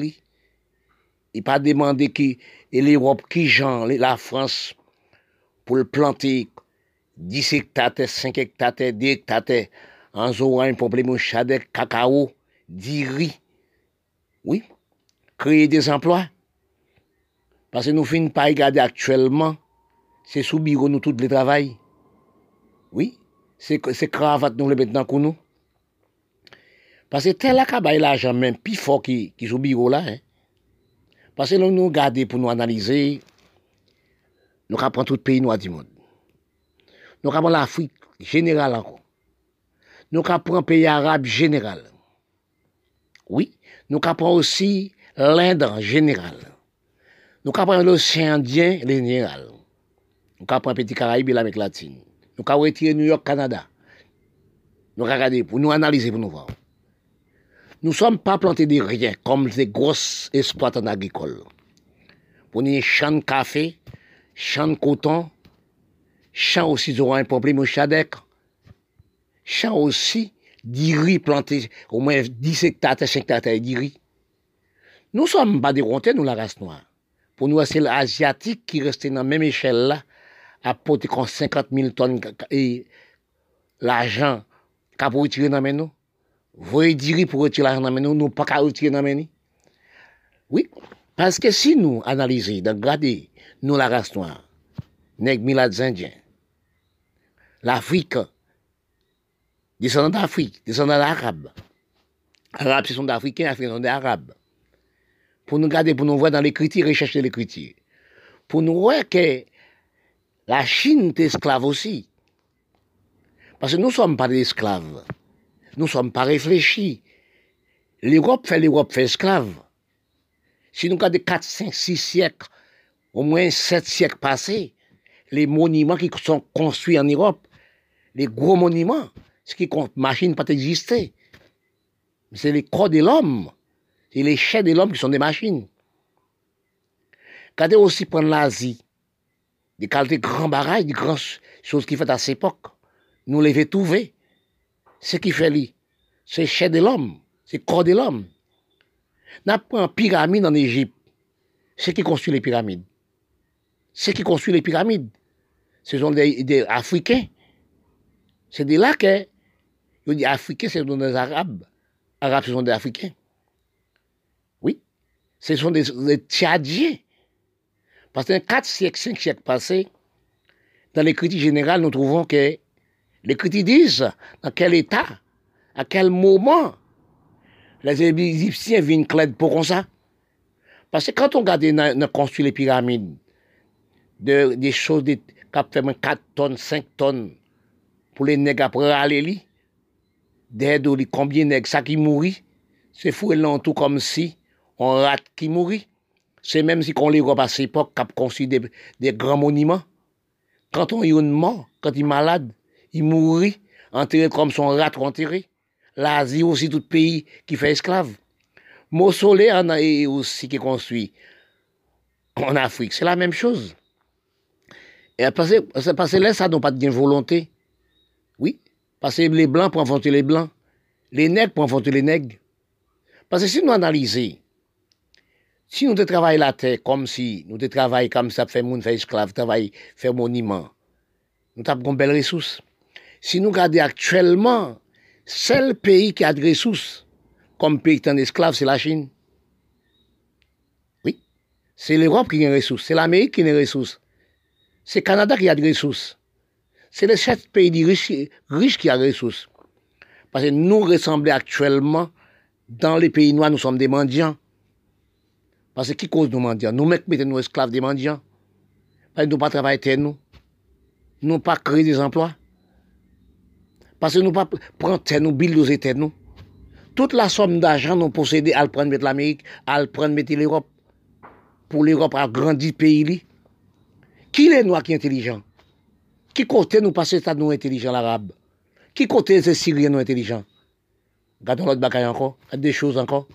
il pas demandé que l'Europe qui genre la France pour le planter 10 hectares, 5 hectares, 10 hectares en zoran, problème chadec, cacao, du riz. Oui, créer des emplois. Parce que nous finissons pas regarder actuellement, c'est sous bureau nous tout le travail. Oui, c'est cravate nous le maintenant qu'on nous. Parce que tel acabay l'argent même plus fort qui subit là. Hein? Parce que nous regardons pour nous analyser, nous apprenons tout le pays noir du monde. Nous apprenons l'Afrique générale encore. Nous apprenons le pays arabe général. Oui, nous apprenons aussi l'Inde en général. Nous apprenons l'océan Indien en général. Nous apprenons Petit Caraïbe et l'Amérique latine. Nous apprenons retirer New York, Canada. Nous regardons pour nous analyser, pour nous voir. Nous ne sommes pas plantés de rien, comme des grosses exploitants agricoles. Pour nous, champs de café, champs de coton, champs aussi auront un problème au chadec, champs aussi d'iri plantés, au moins 10 hectares, 5 hectares d'iri. Nous ne sommes pas dérontés, nous, la race noire. Pour nous, c'est l'Asiatique qui restait dans la même échelle là, à porter 50 000 tonnes et l'argent qu'a pour retirer dans les mains. Voyez dire pour retirer l'argent dans nous, nous pas qu'à retirer dans nous. Oui, parce que si nous analysons, regardez, nous la race noire, nègres milades indiens, l'Afrique, descendants d'Afrique, descendants d'Arabes, Arabes ce sont d'Africains, Africains sont d'Arabes. Pour nous garder, pour nous voir dans l'écriture, rechercher l'écriture. Pour nous voir que la Chine est esclave aussi. Parce que nous ne sommes pas des esclaves. Nous ne sommes pas réfléchis. L'Europe fait esclave. Si nous regardons 4, 5, 6 siècles, au moins 7 siècles passés, les monuments qui sont construits en Europe, les gros monuments, ce qui machines pas exister. C'est les corps de l'homme, c'est les chairs de l'homme qui sont des machines. Regardez aussi prendre l'Asie, des qualités grands barrages, des grandes choses qui faites à cette époque. Nous les trouvés. Ce qui fait lui, c'est le chair de l'homme, c'est le corps de l'homme. Nous avons une pyramide en Égypte. C'est qui construit les pyramides. C'est qui construit les pyramides. Ce sont des Africains. C'est de là que, on dit Africains, ce sont des Arabes. Arabes, ce sont des Africains. Oui. Ce sont des Tchadiens. Parce que dans 4 siècles, 5 siècles passés, dans l'écriture générale, nous trouvons que les critiques disent dans quel état, à quel moment les Égyptiens viennent clède pour comme ça. Parce que quand on regarde, on construit les pyramides, des choses qui font 4 tonnes, 5 tonnes pour les nègres après aller, d'aide combien de nègres ça qui mourit, c'est fou et tout comme si on rate qui mourit. C'est même si on les voit à cette époque, qu'on construit des grands monuments. Quand on y est mort, quand il est malade, il mourit, enterré comme son rat enterré. L'Asie aussi, tout pays qui fait esclave. Mausolée en a aussi qui est construit en Afrique. C'est la même chose. Et parce que là, ça n'a pas de volonté. Oui, parce que les blancs pour inventer les blancs. Les nègres pour inventer les nègres. Parce que si nous analysons, si nous travaillons la terre comme si nous travaillons comme ça, faire monde, faire esclave, travailler, faire monument, nous avons de belles ressources. Si nous regardons actuellement, Seul pays qui a des ressources comme pays en esclave, c'est la Chine. Oui, c'est l'Europe qui a des ressources, c'est l'Amérique qui a des ressources, c'est le Canada qui a des ressources. C'est les 7 pays riches qui ont des ressources. Parce que nous ressemblons actuellement, dans les pays noirs, nous sommes des mendiants. Parce que qui cause nos mendiants? Nous mettons nos esclaves des mendiants. Parce que nous ne travaillons pas, nous. Nous n'avons pas créé des emplois. Parce que nous ne prenons pas, nous buildons nous. Toute la somme d'argent nous possédons à prendre mettre l'Amérique, à prendre mettre l'Europe. Pour l'Europe a grandi le pays. Qui les noirs qui sont intelligents? Qui côté nous passer ça nous intelligents l'arabe? Qui côté ces Syriens nous intelligents? Regardons l'autre bagaille encore, des choses encore.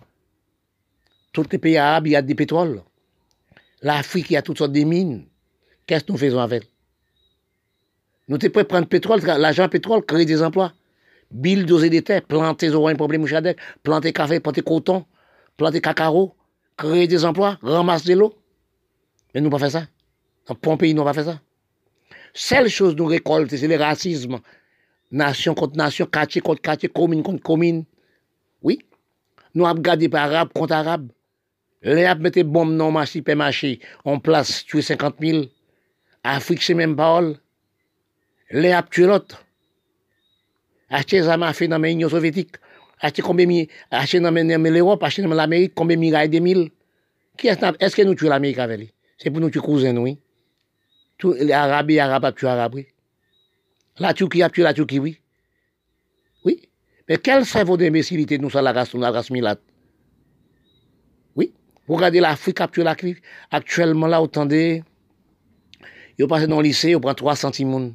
Tous les pays arabes, il y a des pétroles. L'Afrique, il y a toutes sortes de mines. Qu'est-ce que nous faisons avec? Nous sommes prêts à prendre pétrole, l'argent pétrole, créer des emplois. Build, doser des terres, planter, auront un problème, planter café, planter coton, planter cacao, créer des emplois, ramasser de l'eau. Mais nous ne faisons pas ça. Dans plein pays, nous ne faisons pas ça. Seule chose nous récolte, c'est le racisme. Nation contre nation, quartier contre quartier, commune contre commune. Oui. Nous avons gardé par arabe contre arabe. Les arabes mettaient bombes non marché, pas marché. On place, tuer 50 000. Afrique, c'est même parole. Les arabes tuent l'autre. Acheter des armes à faire dans l'Union soviétique. Acheter combien de acheter dans l'Europe, acheter dans l'Amérique, combien de milliards de mille. Est-ce que nous tuons l'Amérique avec lui? C'est pour nous tuer cousins, nous, oui. Tout les Arabes et Arabes tuent les Arabes, oui. La Turquie a tué la Turquie, oui. Oui. Mais quel cerveau d'imbécilité nous sommes la race milate? Oui. Vous regardez l'Afrique a tué l'Afrique. Actuellement, là, autant de. Ils passent dans le lycée, ils prennent 3 centimes.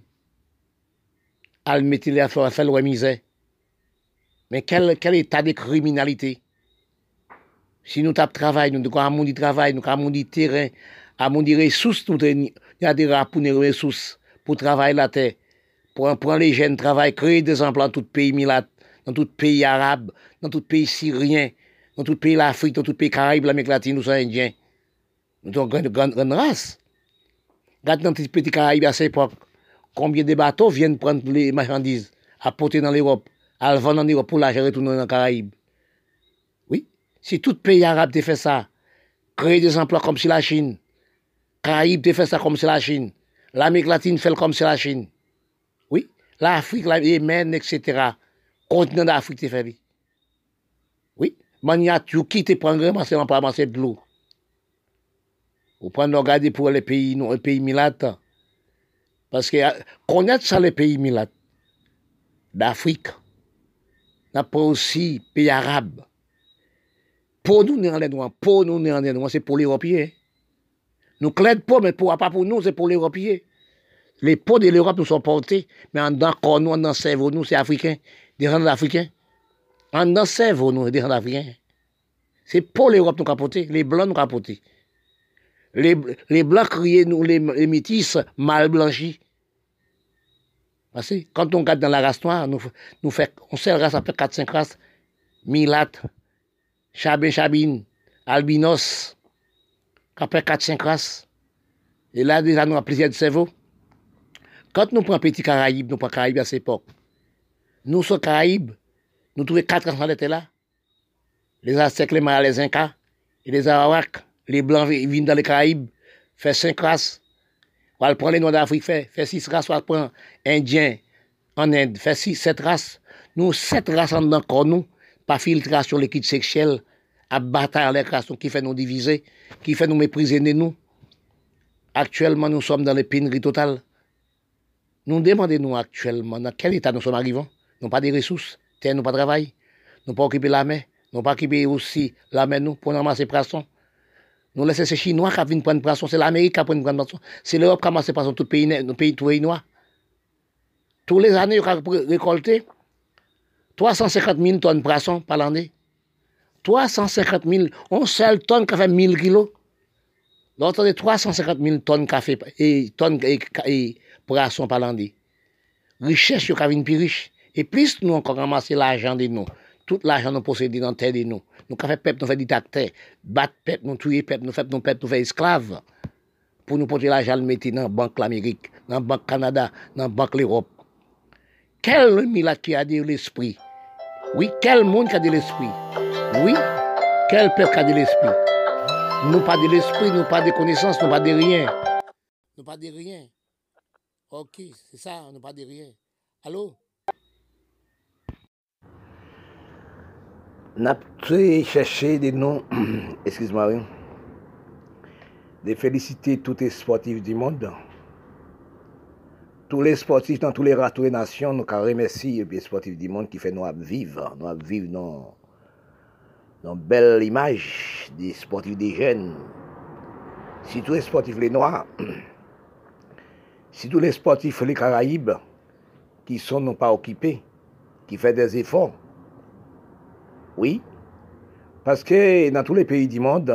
Ils mettent les affaires à faire leur misère. Mais quel état de criminalité? Si nous tapons travail, nous avons du travail, nous avons du terrain, nous avons des ressources, nous avons des ressources pour travailler la terre, pour prendre les jeunes, travailler, créer des emplois dans tout pays milat, dans tout pays arabe, dans tout pays syrien, dans tout pays l'Afrique, dans tout pays Caraïbes, l'Amérique latine, nous sommes indiens. Nous sommes une grande race. Regarde dans les petits Caraïbes à cette époque, combien de bateaux viennent prendre les marchandises, apporter dans l'Europe, à vendre en Europe pour la gérer tout dans les Caraïbes. Si tout pays arabe te fait ça, créer des emplois comme si la Chine, Caraïbes te fait ça comme si la Chine, l'Amérique latine fait comme si la Chine, oui, l'Afrique, la Yémen, etc., continent d'Afrique te fait, oui, mania, tu quittes prendre vraiment c'est l'emploi, c'est de l'eau. Vous prenez regarder pour les pays, non, les pays milat, parce que connaître ça les pays milat d'Afrique, n'a pas aussi pays arabe. Pour nous, nous, c'est pour les Européens. Nous clèdons pas, mais pas pour nous, c'est pour les Européens. Les peaux de l'Europe nous sont portés, mais en dedans, corps nous, en dedans, cerveau nous, c'est africain, des gens d'Africains. En dedans, cerveau nous, des gens d'Africains. C'est pour l'Europe nous capoter, les Blancs nous capoter. Les Blancs criaient, nous, les métis, mal blanchis. Parce que quand on regarde dans la race noire, nous fait, on sait la race après 4-5 races, milates. Chabin, Chabin, Albinos, après 4-5 races. Et là, déjà, nous avons plaisir de cerveau. Quand nous prenons Petit Caraïbes, nous prenons Caraïbes à cette époque. Nous sommes Caraïbes, nous trouvons 4 ans d'été là. Les Aztèques, les Mayas, les Incas, et les Arawaks, les Blancs viennent dans les Caraïbes, fait 5 races. On prend les Noirs d'Afrique, fait 6 races, on prend Indiens en Inde, fait 7 races. Nous, 7 races en dedans, encore nous. Pas filtration liquide sexuelle, à bataille à l'écrasion qui fait nous diviser, qui fait nous mépriser nous. Actuellement, nous sommes dans les pénuries totales. Nous demandons-nous actuellement dans quel état nous sommes arrivés. Nous n'avons pas de ressources, terre, nous pas de travail, nous n'avons pas occupé la mer, nous n'avons pas occupé aussi la mer nous, pour nous ramasser poisson. Nous laissons ces Chinois qui viennent prendre poisson, c'est l'Amérique qui prend poisson, c'est l'Europe qui ramasse poisson, tout pays noir. Tous les années, ils ont récolté 350 000 tonnes de poissons par l'année. 350 000, on seule tonne qui fait 1000 kilos. L'autre de 350 000 tonnes de café et poissons par l'année. Richesse, il y a une plus riche. Et plus nous encore ramasser l'argent de nous. Tout l'argent nous possédons dans la terre de nous. Nous avons fait peuple, nous fait dictateur. Battre peuple, nous tuer peuple, nous fait esclaves. Pour nous porter l'argent, nous mettre dans la banque de l'Amérique, dans la banque du Canada, dans la banque de l'Europe. Quel milat qui a dit l'esprit? Oui, quel monde qui a de l'esprit? Oui, quel peuple qui a de l'esprit? Nous pas de l'esprit, nous pas de connaissances, nous pas de rien. Nous pas de rien. Ok, c'est ça, nous pas de rien. Allô? Nous avons cherché des noms, excuse-moi, de féliciter tous les sportifs du monde. Tous les sportifs dans tous les râteaux et nations, nous remercions les sportifs du monde qui fait nous vivre. Nous vivre dans une belle image des sportifs des jeunes. Si tous les sportifs les noirs, si tous les sportifs les Caraïbes, qui sont non pas occupés, qui font des efforts. Oui, parce que dans tous les pays du monde,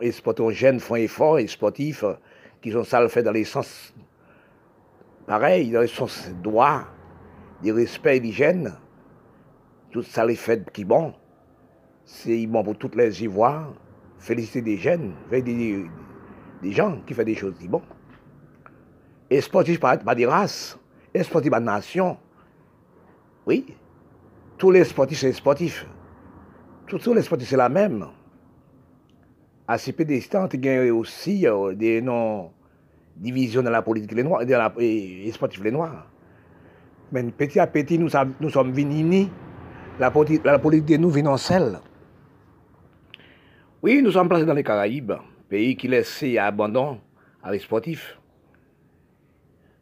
les sportifs jeunes font effort, les sportifs qui ont ça le fait dans les sens pareil, dans les sens droit, du respect et d'hygiène, tout ça les fait qui bon, c'est bon pour toutes les Ivoires, féliciter des jeunes, des gens qui font des choses qui bon. Et sportifs pas des races, et sportifs pas de nation, oui, tous les sportifs c'est sportifs. Tous les sportifs, c'est la même. À ces pédestants, il y a aussi des non-divisions dans la politique des Noirs, des sportifs les Noirs. Mais petit à petit, nous sommes venus, la politique de nous vient en selle. Oui, nous sommes placés dans les Caraïbes, pays qui laisse abandon à les sportifs.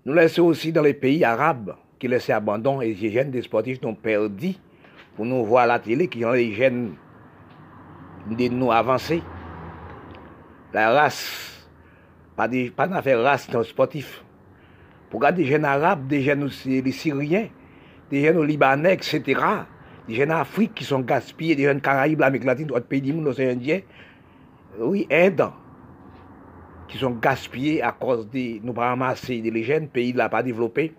Nous laissons aussi dans les pays arabes qui laissent abandon et les jeunes des sportifs nous ont perdu. Pour nous voir à la télé qui ont les jeunes de nous avancer. La race, pas d'affaire race dans le sportif. Pour regarder des jeunes arabes, des jeunes aussi, les Syriens, des jeunes Libanais, etc., des jeunes Afrique qui sont gaspillés, des jeunes Caraïbes, l'Amérique latine, d'autres pays du monde, l'océan Indien, oui, Inde, qui sont gaspillés à cause de nous pas ramasser les jeunes, pays de la pas développés,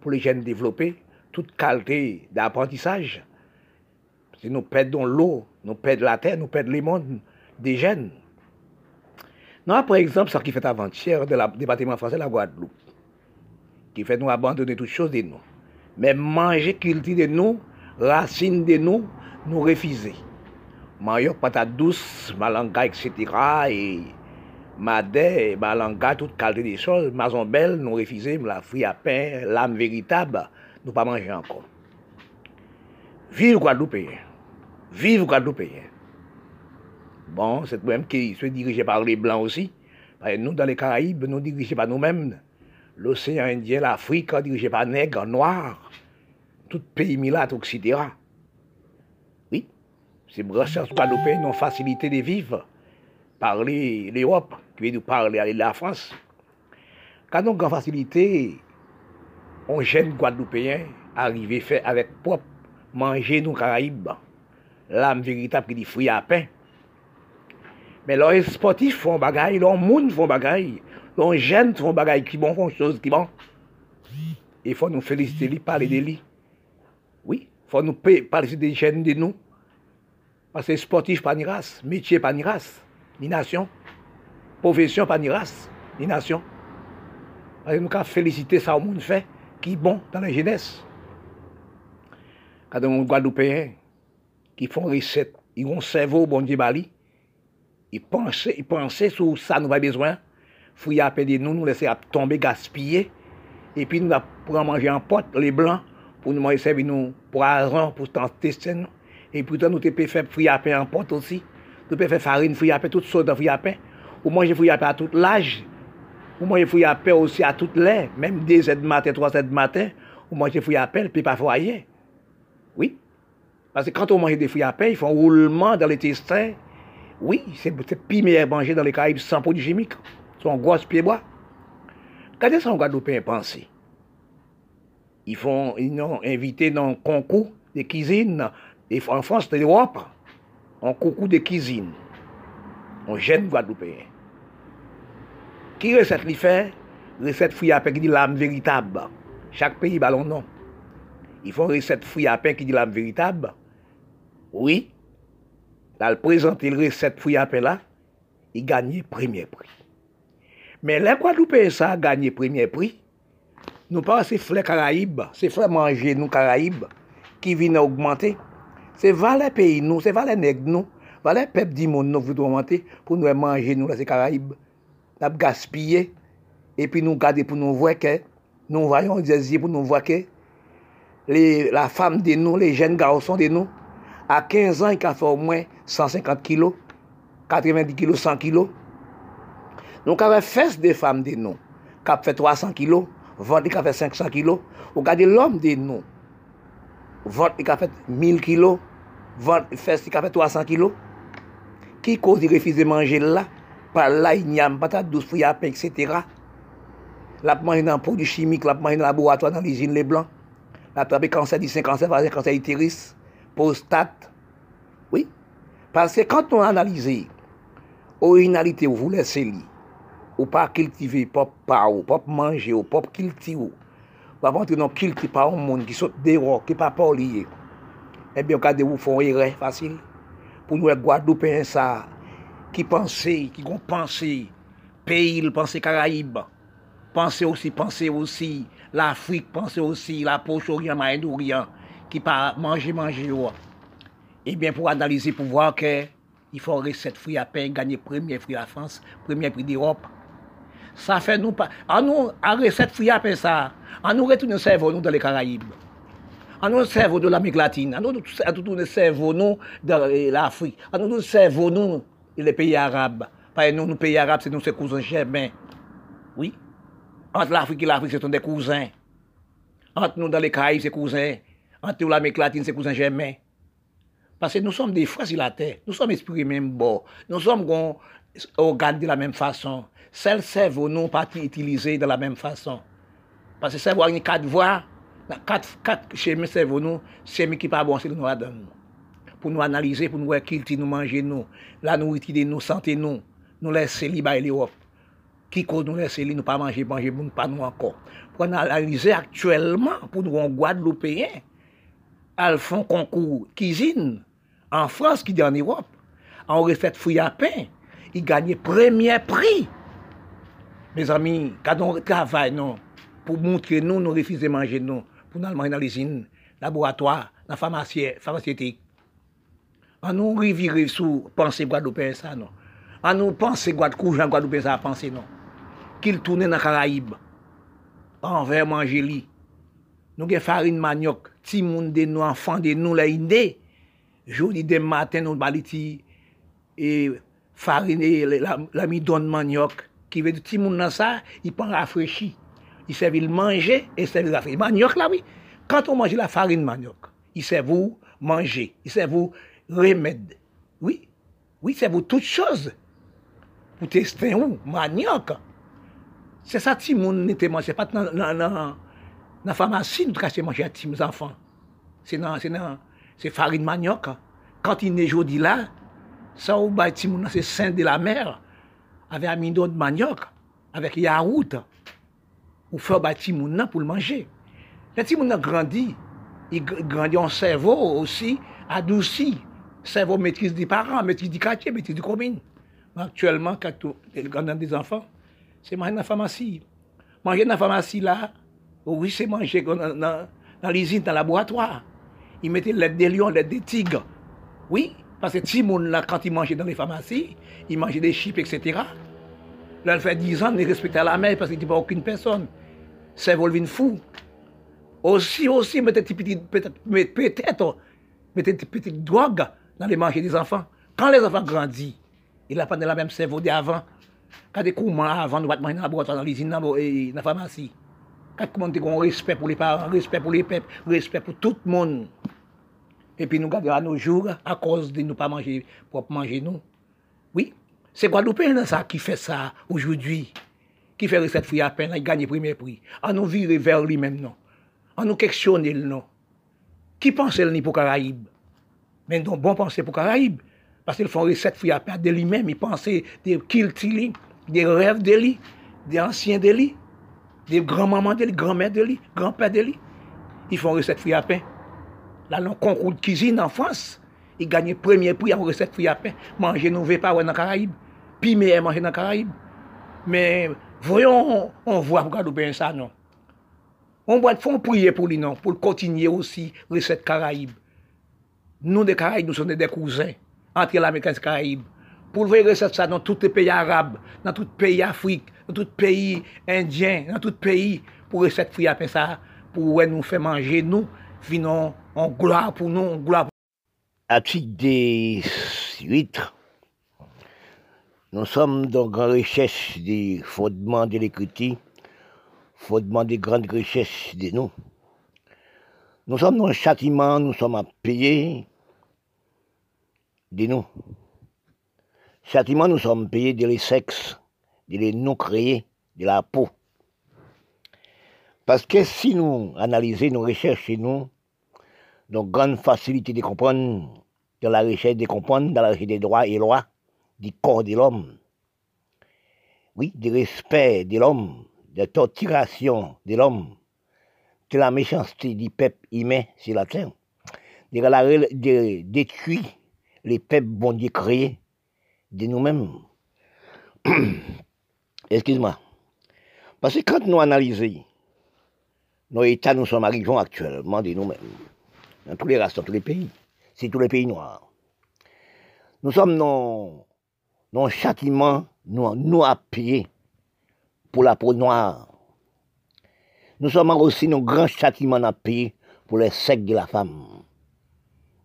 pour les jeunes développés, toute qualité d'apprentissage. Si nous perdons l'eau, nous perdons la terre, nous perdons les mondes des jeunes. Non, par exemple, ça qui fait avant-hier du département français de la Guadeloupe, qui fait nous abandonner toutes choses de nous. Mais manger, culture de nous, racines de nous, nous refuser. Manger, patate douce, malanga, etc. Et madé, malanga, toute qualité des choses, maison belle, nous refuser, la fruit à pain, l'âme véritable, nous pas manger encore. Vive Guadeloupéen. Vive Guadeloupéen. Bon, c'est même qui se dirigeait par les Blancs aussi. Nous, dans les Caraïbes, nous dirigeons par nous-mêmes. L'océan Indien, l'Afrique, dirigé par nègres, noirs, tout pays milat, etc. Oui, ces brasseurs guadeloupéens ont facilité de vivre par l'Europe, qui veut nous parler de la France. Quand nous avons facilité, on jeune Guadeloupéen arrivé fait avec propre. Manger nos Caraïbes, l'âme véritable qui dit fruits à pain. Mais les sportifs font bagaille, les gens font bagaille, les jeunes font bagaille qui bon, font choses qui bon. Il faut nous féliciter, parler de lui. Oui, il faut nous parler des jeunes de nous. Parce que sportifs, pas ni race, métier, pas ni race, ni nation, profession, pas ni race, ni nation. Parce que nous avons félicité ça au monde fait, qui bon dans la jeunesse. Quand on Guadeloupéens qui font recette, ils ont cerveau bon Dieu Bali, ils pensaient sur ça nous pas besoin, fruits à pain de nous laisser tomber gaspiller, et puis nous pour manger en pote les blancs pour nous manger servir nous poisson pour tester nous, et pourtant nous peut faire fruits à pain en pote aussi, nous peut faire farine fruits à pain toute sorte de fruits à pain, ou manger fruits à pain à toute l'âge, ou manger fruits à pain aussi à toute l'heure, même 2h du matin, 3h du matin, ou manger fruits à pain puis pas foyer. Oui, parce que quand on mange des fruits à pain, ils font un roulement dans les testins. Oui, c'est pire meilleur manger dans les Caraïbes sans produits chimiques. Son gros pied-bois. Quand est-ce qu'on regarde nos pays pensés? Ils ont invité dans un concours de cuisine. Et en France, c'est l'Europe. Un concours de cuisine. On gêne Guadeloupéen. Qui recette les fait? Recette fruits à pain qui dit l'âme véritable. Chaque pays a son nom. Ils font recette fruits à pain qui dit l'âme véritable. Oui, là, ils présentent les recettes fruits à pain là, ils gagnent le premier prix. Mais les Guadeloupéens, ça, gagnent le premier prix. Nous pas ces frères Caraïbes, ces frères manger, nous Caraïbes, qui viennent augmenter. C'est vers les pays, nous, c'est vers les nègres, nous, vers les peuples du monde, nous, vous tourmentez, pour nous manger, nous, les Caraïbes, nous gaspiller, et puis nous garder pour nous voir que, nous voyons des pour nous voir que, la femme de nous, les jeunes garçons de nous, à 15 ans, ils ont fait au moins 150 kilos, 90 kilos, 100 kilos. Donc, avec fesses des femmes de nous, qui ont fait 300 kilos, ventre qui a fait 500 kilos, ou regardez l'homme de nous, ventre qui a fait 1000 kilos, fesses qui a fait 300 kilos, qui cause de refuser de manger là, par là, il n'y a pas de douce fruits à pain, etc. La manger dans les produits chimiques, la manger dans le laboratoire, dans l'usine Les Blancs, la trappe cancer du sein, cancer, cancer utérus, prostate. Oui, parce que quand on analyse originalité, vous voulez celui, ou pas cultiver, pas ou pas manger, ou pas cultiver, ou pas rentrer dans cultiver par un monde qui saute dehors, qui pas lié. Eh bien, regardez, vous font erreur facile pour nous les Guadeloupéens ça, qui pensaient, qui ont pensé pays, penser Caraïbes, penser aussi l'Afrique, penser aussi la Proche-Orient, Moyen-Orient, qui pas manger. Eh bien, pour analyser, pour voir que il faut rester fruits à pain, gagner premier fruit à France, premier prix d'Europe. Ça fait nous pas. En nous, à recette fruits à pain, ça, en nous retourne le cerveau nous dans les Caraïbes. En nous cerveau de l'Amérique latine. En nous retourne le cerveau nous dans l'Afrique. En nous le cerveau nous les pays arabes. Parce que nous, pays arabes, c'est nous ses cousins germains. Oui. Entre l'Afrique et l'Afrique, c'est des cousins. Entre nous dans les Caraïbes, c'est cousins. Entre nous l'Amérique latine, c'est cousins germains. Parce que nous sommes des frères sur la terre, nous sommes inspirés même bord, nous sommes organisés de la même façon. Celles cerveaux non pas utilisés de la même façon. Parce que cerveau a quatre voies, quatre chemins cerveau non, chemin qui pas bon c'est nous donne. Pour nous analyser, pour nous cultiver, nous manger nous, la nourriture nous, santé nous, nous laisser libre et l'Europe. Qui cause nous laisser libre, nous pas manger pour nous pas nous encore. Pour nous analyser actuellement, pour nous en Guadeloupéens, elles font concours cuisine. En France, qui est en Europe, en recette fruits à pain, ils gagnent premier prix. Mes amis, quand on travaille, non, pour montrer nous, nous refusons de manger, non, pour nous manger dans l'usine, laboratoire, dans la pharmaceutique. On nous revire sous penser Guadeloupéen ça, non. On nous pense Guadeloupéen ça, penser, non. Qu'il tourne dans les Caraïbes, envers manger li. Nous avons farine manioc, timoun de nous, enfants de nous, les indés. Journée de matin, nous baliti et farine et l'amidon de manioc qui veut dire que tout le ça, il prend rafraîchi. Il sert à manger et sert à rafraîchir. Le manioc, là, oui. Quand on mange la farine manioc, il sert à manger, il sert à remède. Oui, oui, il sert à toutes choses. Pour tester où manioc. C'est ça, tout le monde n'était mangé. Pas dans la pharmacie, nous avons mangé à tous les enfants. C'est dans. C'est farine manioc. Quand il neige aujourd'hui là, ça au bâti mon c'est saint de la mer avec amidon de manioc, avec yaourt. Ou fait bâti mon pour le manger. Les petits mon grandit, il grandit en cerveau aussi adouci, cerveau maîtrise des parents, maîtrise du quartier, maîtrise du commune. Actuellement quand il grandit des enfants, c'est manger dans la pharmacie. Manger dans la pharmacie là, oui, c'est manger dans l'usine, dans le laboratoire. Ils mettaient l'aide des lions, l'aide des tigres. Oui, parce que Timoun, là, quand il mangeait dans les pharmacies, il mangeait des chips, etc. Là, il fait 10 ans, il respectait la mère parce qu'il n'y avait aucune personne. C'est volvin fou. Aussi, mettez des petites drogues dans les manches des enfants. Quand les enfants grandissent, ils n'ont pas la même cerveau d'avant. Quand ils courent avant, nous ne mangeons pas dans l'usine, dans la pharmacie. Quand ils ont respect pour les parents, respect pour les peuples, respect pour tout le monde. Et puis nous gardons à nos jours à cause de ne pas manger, propre manger nous. Oui, c'est Guadeloupéen ça qui fait ça aujourd'hui, qui fait recette fruits à pain, il gagne le premier prix. On nous vire vers lui-même, non. On nous questionne, non. Qui pense ni pour Caraïbes? Mais donc bon penser pour Caraïbes, parce qu'ils font recette fruits à pain de lui-même, ils pensent des kiltili, des rêves de lui, des anciens de lui. Des grands-mamans de lui, grand-mères de lui, grand-père de lui. Ils font recette fruits à pain. Là, dans le concours de cuisine en France, ils gagnent le premier prix en recette fruits à pain. Manger nos vépars dans les Caraïbes. Puis, meilleur manger dans les Caraïbes. Mais, voyons, on voit pourquoi nous payons ça, non. On doit faire prier pour lui, non. Pour continuer aussi recette Caraïbes. nous des Caraïbes, nous sommes des cousins entre l'Amérique et les Caraïbes. Pour le faire ça dans tous les pays arabes, dans tous les pays africains, dans tous les pays indiens, dans tous les pays, pour recevoir fouiller à ça, pour nous faire manger, nous, finons en gloire pour nous, en gloire pour nous. À titre des huîtres, nous sommes donc en richesse des fondements de l'écriture, fondements des grandes richesses de nous. Nous sommes dans le châtiment, nous sommes à payer de nous. Châtiment, nous sommes payés de les sexes, de les non-créés, de la peau. Parce que si nous analysons nos recherches chez nous, donc grande facilité de comprendre, dans la recherche de comprendre, dans la recherche des droits et lois, du corps de l'homme, oui, du respect de l'homme, de la torturation de l'homme, de la méchanceté du peuple humain sur la terre, de détruire les peuples bon Dieu créés, de nous-mêmes. Excuse-moi. Parce que quand nous analysons nos états, nous sommes arrivés actuellement de nous-mêmes, dans tous les races, dans tous les pays, c'est tous les pays noirs. Nous sommes dans châtiment, nous à payer pour la peau noire. Nous sommes aussi dans grand châtiment à payer pour le sexe de la femme.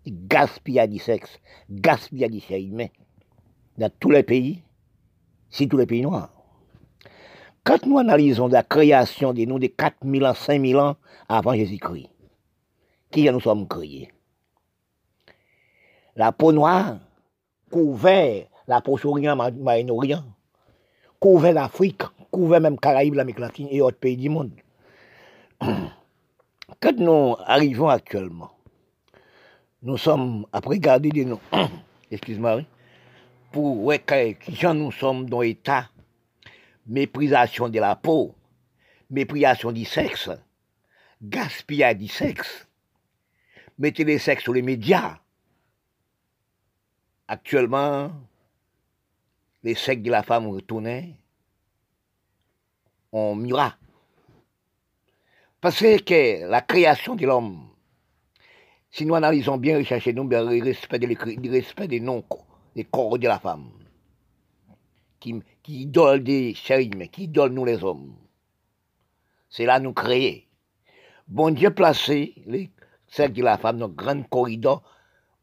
Gaspillage du sexe, gaspillage du sexe humain. Dans tous les pays, c'est tous les pays noirs. Quand nous analysons la création de nous de 4000 ans, 5000 ans avant Jésus-Christ, qui nous sommes créés? La peau noire couvert la peau souriante, Moyen-Orient, couvert l'Afrique, couvert même Caraïbes, l'Amérique latine et autres pays du monde. Quand nous arrivons actuellement, nous sommes à regarder de nous, excuse-moi, pour ouais, quand nous sommes dans l'état, méprisation de la peau, méprisation du sexe, gaspillage du sexe, mettez les sexes sur les médias. Actuellement, les sexes de la femme retournés en mira. Parce que la création de l'homme, si nous analysons bien, recherchons bien le respect des noms, les corps de la femme, qui idole des chers humains, qui idole nous les hommes. C'est là nous créer. Bon Dieu placé les sexes de la femme dans un grand corridor,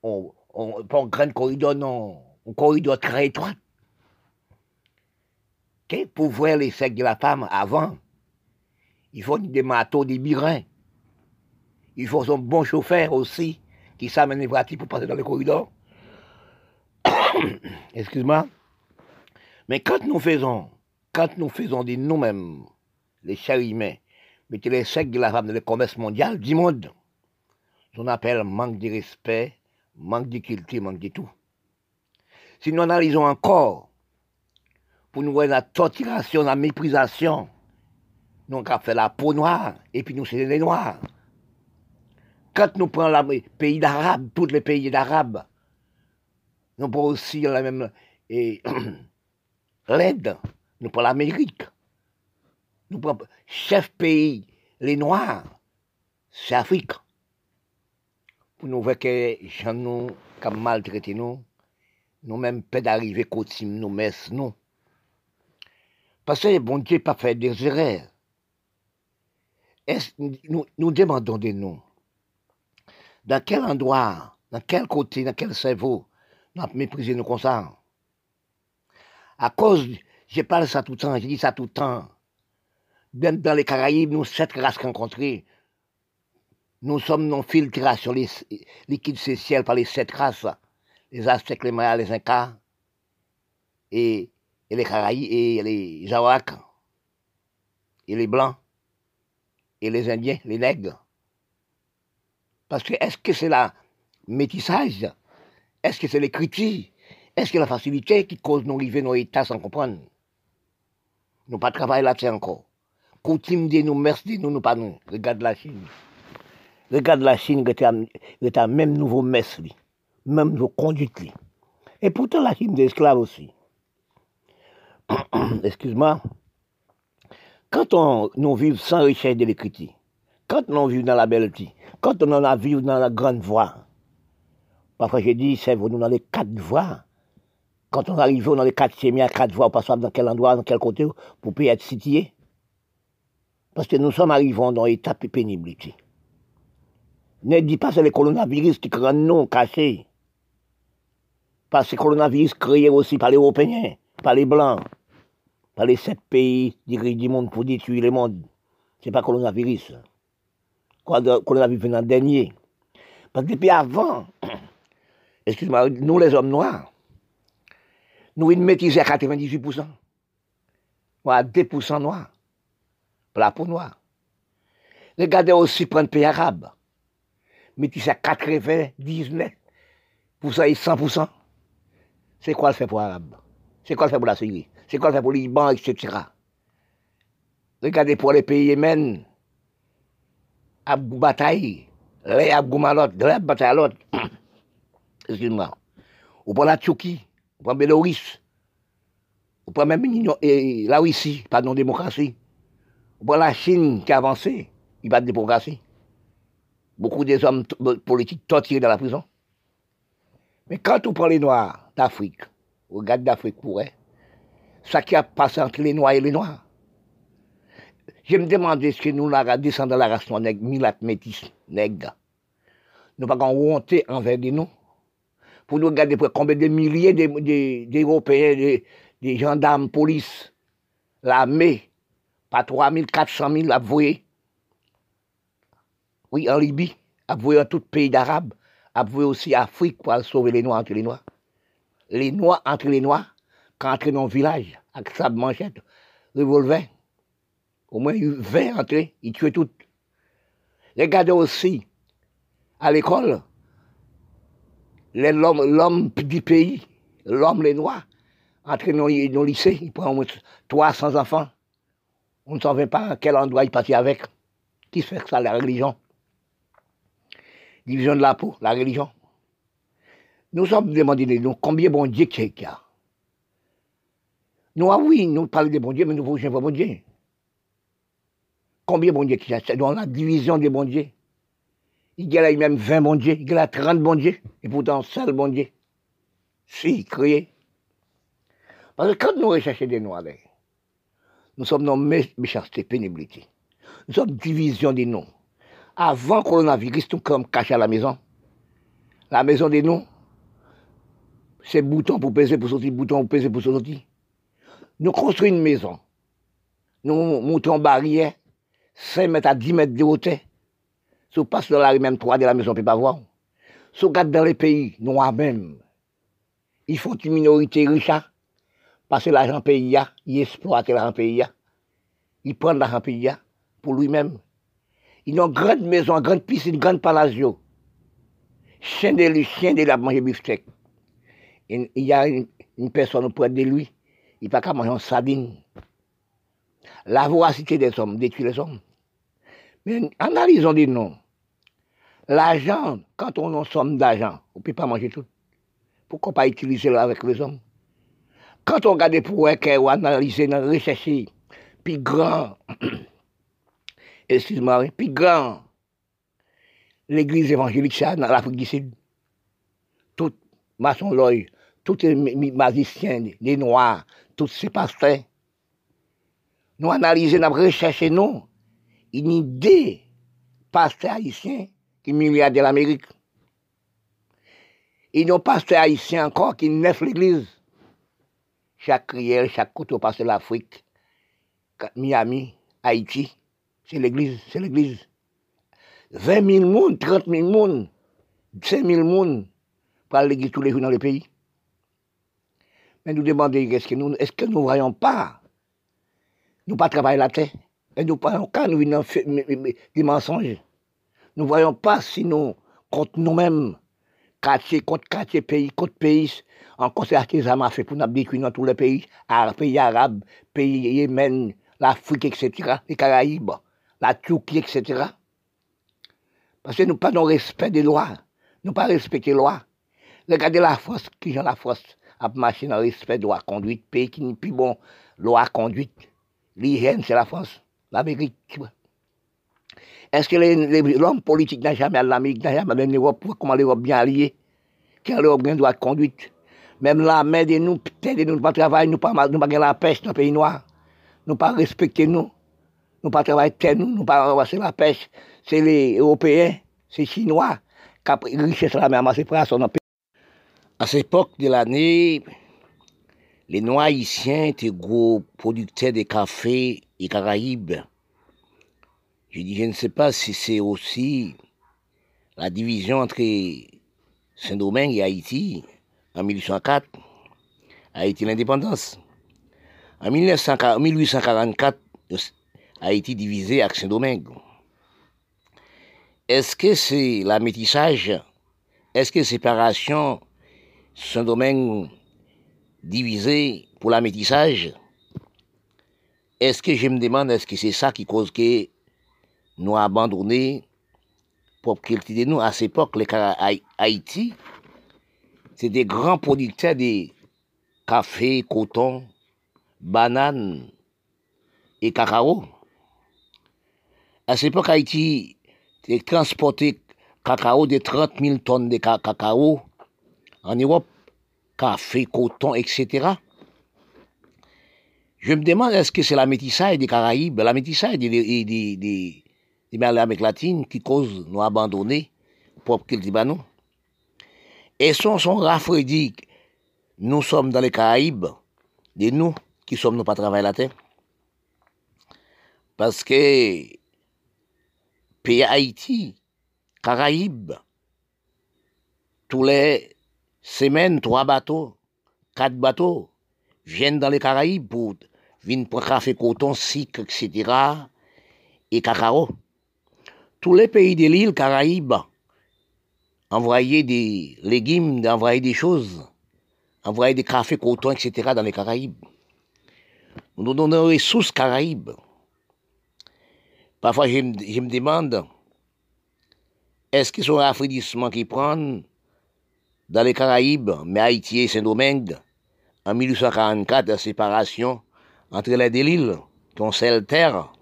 pas un grand corridor, non, un corridor très étroit. Okay? Pour voir les sexes de la femme avant, il faut des matos, des birins. Il faut un bon chauffeur aussi, qui s'amène les pratiques pour passer dans le corridor. Excuse-moi. Mais quand nous faisons de nous-mêmes, les chers humains, mettez les sexes de la femme dans le commerce mondial du monde, on appelle manque de respect, manque de culture, manque de tout. Si nous analysons encore, pour nous voir la torturation, la méprisation, nous avons fait la peau noire, et puis nous sommes les noirs. Quand nous prenons les pays d'Arabes, tous les pays d'Arabes, nous prenons aussi la même l'aide, nous prenons l'Amérique, nous prenons chef pays, les Noirs, c'est l'Afrique. Pour nous voir que nous avons maltraité nous, nous-mêmes pas d'arriver côté nous, mais nous. Parce que bon Dieu n'a pas fait des erreurs. Nous demandons de nous, dans quel endroit, dans quel côté, dans quel cerveau, nous avons méprisé nos consciences. À cause, je parle ça tout le temps, je dis ça tout le temps. Même dans les Caraïbes, nous, 7 races rencontrées, nous sommes non filtration liquide sexuel par les 7 races, les Aztèques, les Mayas, les Incas, et les Caraïbes, et les Jaouacs, et les Blancs, et les Indiens, les Nègres. Parce que est-ce que c'est la métissage? Est-ce que c'est l'écriture? Est-ce que la facilité qui cause nos arrivées, nos états sans comprendre? Nous pas travaillé là-dessus encore. Coutume de nous, merci de nous, nous pas nous. Regarde la Chine. Regarde la Chine qui est à même nouveau messe, même nouveau conduite. Et pourtant la Chine des esclaves aussi. Excuse-moi. Quand nous vivons sans richesse de l'écriture, quand nous vivons dans la belle vie, quand on en a vécu dans la grande voie, Parfois, j'ai dit, c'est vous nous dans les quatre voies. Quand on arrive, on a les quatre chemins, quatre voies, on passe dans quel endroit, dans quel côté, pour ne être situé. Parce que nous sommes arrivés dans une étape de pénibilité. Ne dis pas que c'est le coronavirus qui crée un nom caché. Parce que le coronavirus créé aussi par les Européens, par les Blancs, par les 7 pays du monde pour détruire le monde. Ce n'est pas le coronavirus. Le coronavirus venant dernier. Parce que depuis avant, excuse-moi, nous les hommes noirs, nous une métisés à 98%. Ou à 2% noirs. Plat pour noirs. Regardez aussi prendre pays arabes. Métissés à 80, 19%. Pour ça, il 100%. C'est quoi le fait pour l'Arabe? C'est quoi le fait pour la Syrie? C'est quoi le fait pour le Liban, etc. Regardez pour les pays Yémen, Abgou Bataille, les Abgou Malot, les Abgou Bataille à l'autre. Excuse-moi. Ou pour la Turquie, ou pour Bélarus, ou pour même la Russie, pas de non-démocratie. Ou pour la Chine qui a avancé, il n'y a pas de démocratie. Beaucoup des hommes politiques torturés dans la prison. Mais quand on prend les Noirs d'Afrique, on regarde d'Afrique pour eux, ça qui a passé entre les Noirs et les Noirs. Je me demandais si nous, descendons de la race noire, milat métis, nègre, nous ne pouvons pas honte envers nous. Pour nous regarder pour combien de milliers d'Européens, de gendarmes, police, l'armée, pas 3000, 400 000 avoués. Oui, en Libye, avoués en tout pays d'Arabes. A prouvé aussi Afrique pour sauver les Noirs entre les Noirs. Les Noirs entre les Noirs, quand entrés dans le village, avec sable manchette, revolver, au moins 20 entrées, ils tuaient toutes. Regardez aussi, à l'école, l'homme du pays, l'homme, les Noirs, entrés dans le lycée, ils prennent 300 enfants. On ne savait pas à quel endroit ils partaient avec. Qui fait ça, la religion? Division de la peau, la religion. Nous sommes demandés de nous combien bon Dieu qu'il y a. Nous, ah oui, nous parlons de bon Dieu, mais nous ne voulons pas bon Dieu. Combien bon Dieu qu'il y a? C'est dans la division des bon Dieu. Il y a là même 20 bon Dieu, il y a là 30 bon Dieu, et pourtant seul bon Dieu. Si, créé. Parce que quand nous recherchons des noirs, nous sommes dans méchanceté, pénibilité. Nous sommes division des noms. Avant le coronavirus, nous sommes cachés à la maison. La maison des noms, c'est bouton pour peser, pour sortir, bouton pour peser, pour sortir. Nous construisons une maison. Nous montons barrière, 5 mètres à 10 mètres de hauteur. Si on passe dans la rue, même 3 de la maison, on ne peut pas voir. Si on regarde dans les pays, nous-mêmes, ils font une minorité riche, parce que l'argent pays, ils exploitent l'argent pays. Ils prennent l'argent pays pour lui-même. Ils ont une grande maison, une grande piscine, une grande palazzo. Chien de lui a mangé beefsteak. Il y a une personne auprès de lui, il n'a pas qu'à manger en sardine. La voracité des hommes détruit les hommes. Mais analysons des noms. L'argent, quand on en somme d'argent, on ne peut pas manger tout. Pourquoi pas utiliser avec les hommes? Quand on regarde pour eux, on analyse, on recherche, puis grand. Excuse-moi, puis grand, l'église évangélique, ça, dans l'Afrique du Sud, tout maçon l'oeil, tous les magiciens, les noirs, tous ces pasteurs, nous analysons, nous recherchons, nous, une idée, pasteur haïtien, qui est milliardaire de l'Amérique. Et nos pasteurs haïtiens encore, qui neuf l'église. Chaque crière, chaque couteau passe l'Afrique, Miami, Haïti. C'est l'église, c'est l'église. 20 000 mounes, 30 000 mounes, 5 000 mounes pour l'église tous les jours dans le pays. Mais nous demandons, est-ce que nous ne voyons pas, nous pas travailler la terre, et nous ne voyons pas nous des mensonges. Nous ne voyons pas si nous, contre nous-mêmes, quartier contre quartier, pays contre pays, en concerté, ça m'a fait pour nous détruire dans tous les pays, pays arabes, pays Yémen, l'Afrique, etc., les Caraïbes. La Turquie, etc. Parce que nous pas dans le respect des lois. Nous pas respecter les lois. Regardez la France, qui j'en la France, a marché dans le respect des lois conduites, pays qui n'est plus bon, loi conduite. L'hygiène, c'est la France, l'Amérique. Est-ce que l'homme politique n'a jamais à l'Amérique, n'a jamais à l'Europe, comment l'Europe bien alliée? qui ont le droit de conduite. Même la main de nous, peut-être nous pas travailler, nous pas la pêche dans le pays noir. Nous pas respecter nous. Nous pas travailler terre, nous pas ramasser la pêche. C'est les Européens, c'est les Chinois qui ont la richesse la même dans le pays. À cette époque de l'année, les Noirs haïtiens étaient gros producteurs de café et Caraïbes. Je dis, je ne sais pas si c'est aussi la division entre Saint-Domingue et Haïti en 1804, Haïti l'indépendance. En 1844, Haïti divisé avec Saint-Domingue. Est-ce que c'est la métissage? Est-ce que la séparation Saint-Domingue divisé pour la métissage? Est-ce que je me demande, est-ce que c'est ça qui cause que nous abandonnons pour qu'ils disent nous à cette époque, les Haïti, c'est des grands producteurs de café, coton, banane et cacao. À cette époque, Haïti transportait cacao de 30 000 tonnes de cacao en Europe. Café, coton, etc. Je me demande, est-ce que c'est la métissage des Caraïbes, la métissage des l'Amérique latine qui cause nous abandonner pour qu'ils disent, ben non. Et son raffrédit, nous sommes dans les Caraïbes, et nous qui sommes nous pas travailler la terre. Parce que, pays Haïti, Caraïbes, tous les semaines, 3 bateaux, 4 bateaux viennent dans les Caraïbes pour venir prendre café, coton, sucre, etc. et cacao. Tous les pays de l'île Caraïbes envoyaient des légumes, envoyaient des choses, envoyaient des cafés, coton, etc. dans les Caraïbes. Nous donnons des ressources Caraïbes. Parfois, je me demande, est-ce que ce raffraîchissement qu'ils prennent dans les Caraïbes, mais Haïti et Saint-Domingue, en 1844, la séparation entre les deux îles, qui ont celle terre.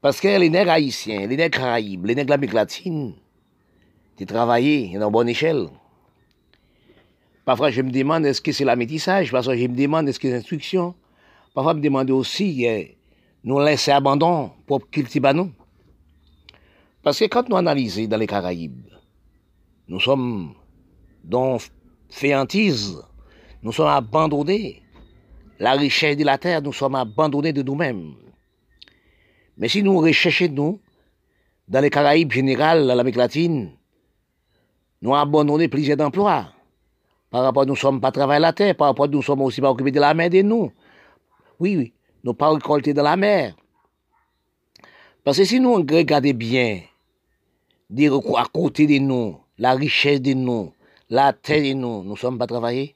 Parce que les nègres haïtiens, les nègres Caraïbes, les nègres de l'Amérique latine, ils travaillaient à une bonne échelle. Parfois, je me demande est-ce que c'est la métissage, parfois, je me demande est-ce que c'est l'instruction. Parfois, je me demande aussi, nous laisser abandon pour cultiver nous. Parce que quand nous analysons dans les Caraïbes, nous sommes dans féantise, nous sommes abandonnés. La richesse de la terre, nous sommes abandonnés de nous-mêmes. Mais si nous recherchons, nous, dans les Caraïbes générales, dans l'Amérique latine, nous abandonnons plusieurs d'emplois. Par rapport à nous ne sommes pas travaillés la terre, par rapport à nous ne sommes aussi pas occupés de la mer de nous. Oui, nous ne sommes pas récoltés de la mer. Parce que si nous regardons bien, à côté de nous, la richesse de nous, la terre de nous, nous ne sommes pas travaillés.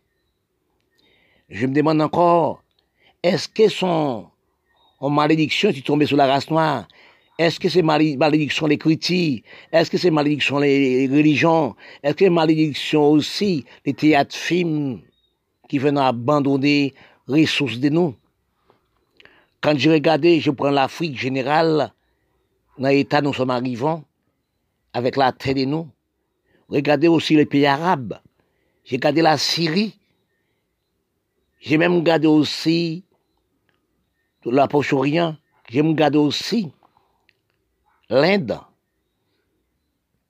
Je me demande encore, est-ce que sont en malédiction qui tombent sur la race noire? Est-ce que c'est malédiction les critiques? Est-ce que c'est malédiction les religions? Est-ce que c'est malédiction aussi les théâtres films qui viennent abandonner les ressources de nous? Quand je regardais, je prends l'Afrique générale, dans l'état nous sommes arrivants, avec la terre de nous. Regardez aussi les pays arabes. J'ai regardé la Syrie. J'ai même regardé aussi la Proche-Orient. J'ai regardé aussi l'Inde.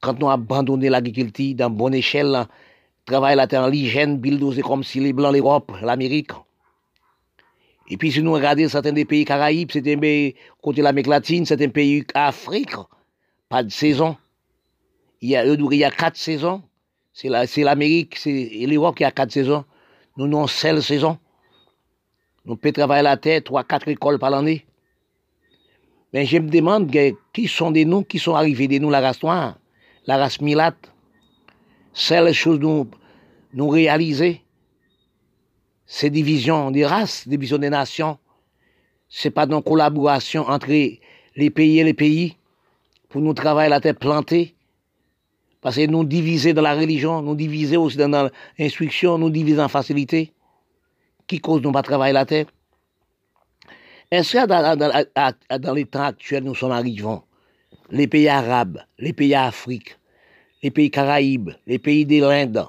Quand on a abandonné l'agriculture dans bonne échelle, travail la terre en l'hygiène, bulldozer comme si les Blancs, l'Europe, l'Amérique. Et puis si nous regardons certains des pays Caraïbes, certains pays côté l'Amérique latine, certains pays Afrique, pas de saison. Il y a 4 saisons. C'est l'Amérique, c'est l'Europe qui a 4 saisons. Nous n'avons 7 saisons. Nous pouvons travailler la terre, 3-4 écoles par l'année. Mais je me demande qui sont des nous, qui sont arrivés des nous, la race noire, la race milate. Celles choses nous réaliser. Ces divisions des races, divisions des nations, c'est pas dans collaboration entre les pays et les pays pour nous travailler la terre plantée. Parce que nous divisons dans la religion, nous divisons aussi dans l'instruction, nous divisons en facilité. Qui cause nous pas travailler la terre? Est-ce que dans les temps actuels, nous sommes arrivants? Les pays arabes, les pays africains, les pays Caraïbes, les pays de l'Inde.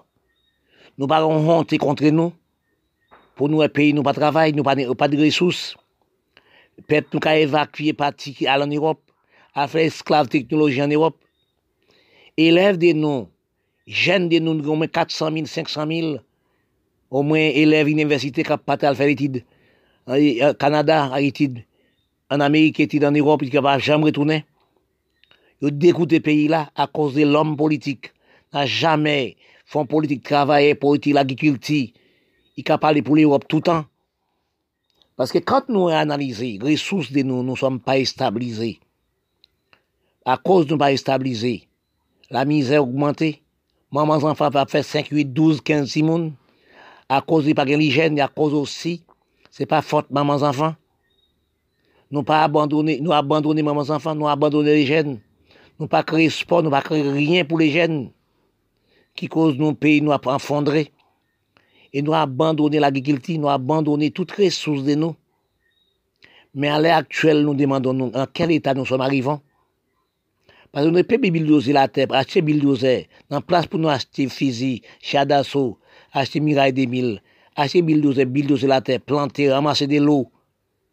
Nous ne pas honte contre nous. Pour nous, les pays, nous pas travail, nous pas de ressources. Peut-être nous avons évacué parti qui allent en Europe, à faire esclaves technologie en Europe. Élèves de nous, jeunes de nous, nous avons 400 000, 500 000, au moins élèves d'université qui ont parti à faire études au Canada, à études en Amérique, études en Europe, qui ne vont jamais retourner. Ils découpent ce pays-là à cause de l'homme politique. Ils n'ont jamais fait politique, travailler, politique, l'agriculture. Ils ont parlé pour l'Europe tout le temps. Parce que quand nous analysons les ressources de nous, nous ne sommes pas stabilisés. À cause de nous ne sommes pas stabilisés, la misère a augmenté. Maman et enfants va faire 5, 8, 12, 15 simoun. À cause de l'hygiène, à cause aussi, ce n'est pas faute maman et enfants. Nous pas abandonner, nous abandonner maman et enfants, nous abandonner les jeunes. Nous pas créer sport, nous pas créer rien pour les jeunes. Qui cause nos pays, nous affondrer. Et nous abandonner l'agriculture, nous abandonner toute ressource de nous. Mais à l'heure actuelle, nous demandons nous, en quel état nous sommes arrivés. Parce que nous ne pouvons pas bulldozer la terre, acheter bulldozer, dans place pour nous acheter fusil, char d'assaut, acheter miraille des mille, acheter bulldozer, bulldozer la terre, planter, ramasser de l'eau.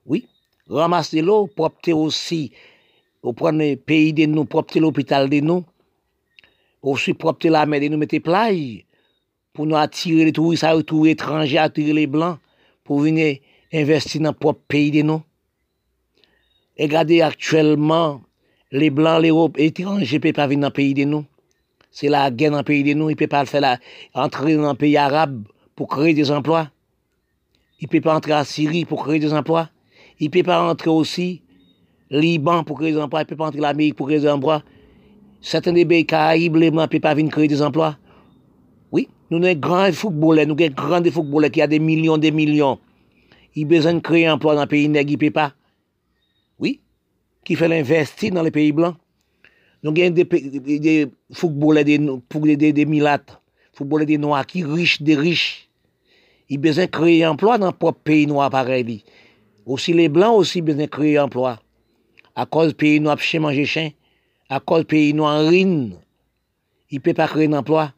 Oui, ramasser de l'eau, propter aussi, ou prendre le pays de nous, propter l'hôpital de nous, aussi propter la mer de nous, mettre plage. Pour nous attirer les touristes, attirer les étrangers, attirer les blancs, pour venir investir dans le propre pays de nous. Et regardez actuellement, les blancs, l'Europe, les étrangers ne peuvent pas venir dans le pays de nous. C'est la guerre dans le pays de nous. Ils ne peuvent pas faire entrer dans le pays arabe pour créer des emplois. Ils ne peuvent pas entrer en Syrie pour créer des emplois. Ils ne peuvent pas entrer aussi au Liban pour créer des emplois. Ils ne peuvent pas entrer en Amérique pour créer des emplois. Certains des pays Caraïbes, les blancs ne peuvent pas venir créer des emplois. Nous avons des grands footballeurs, nous avons des grands footballeurs qui ont des millions. Ils ont besoin de créer un emploi dans le pays nègre, ils ne peuvent pas. Oui, qui fait l'investir dans les pays blancs. Nous avons des footballeurs, des milates, footballeurs des noirs, qui sont riches, des riches. Ils ont besoin de créer un emploi dans le propre pays noir, pareil. Aussi, les blancs aussi ont besoin de créer un emploi. À cause du pays noir, ils ont mangé chien. À cause du pays noir, ils ne peuvent pas créer un emploi.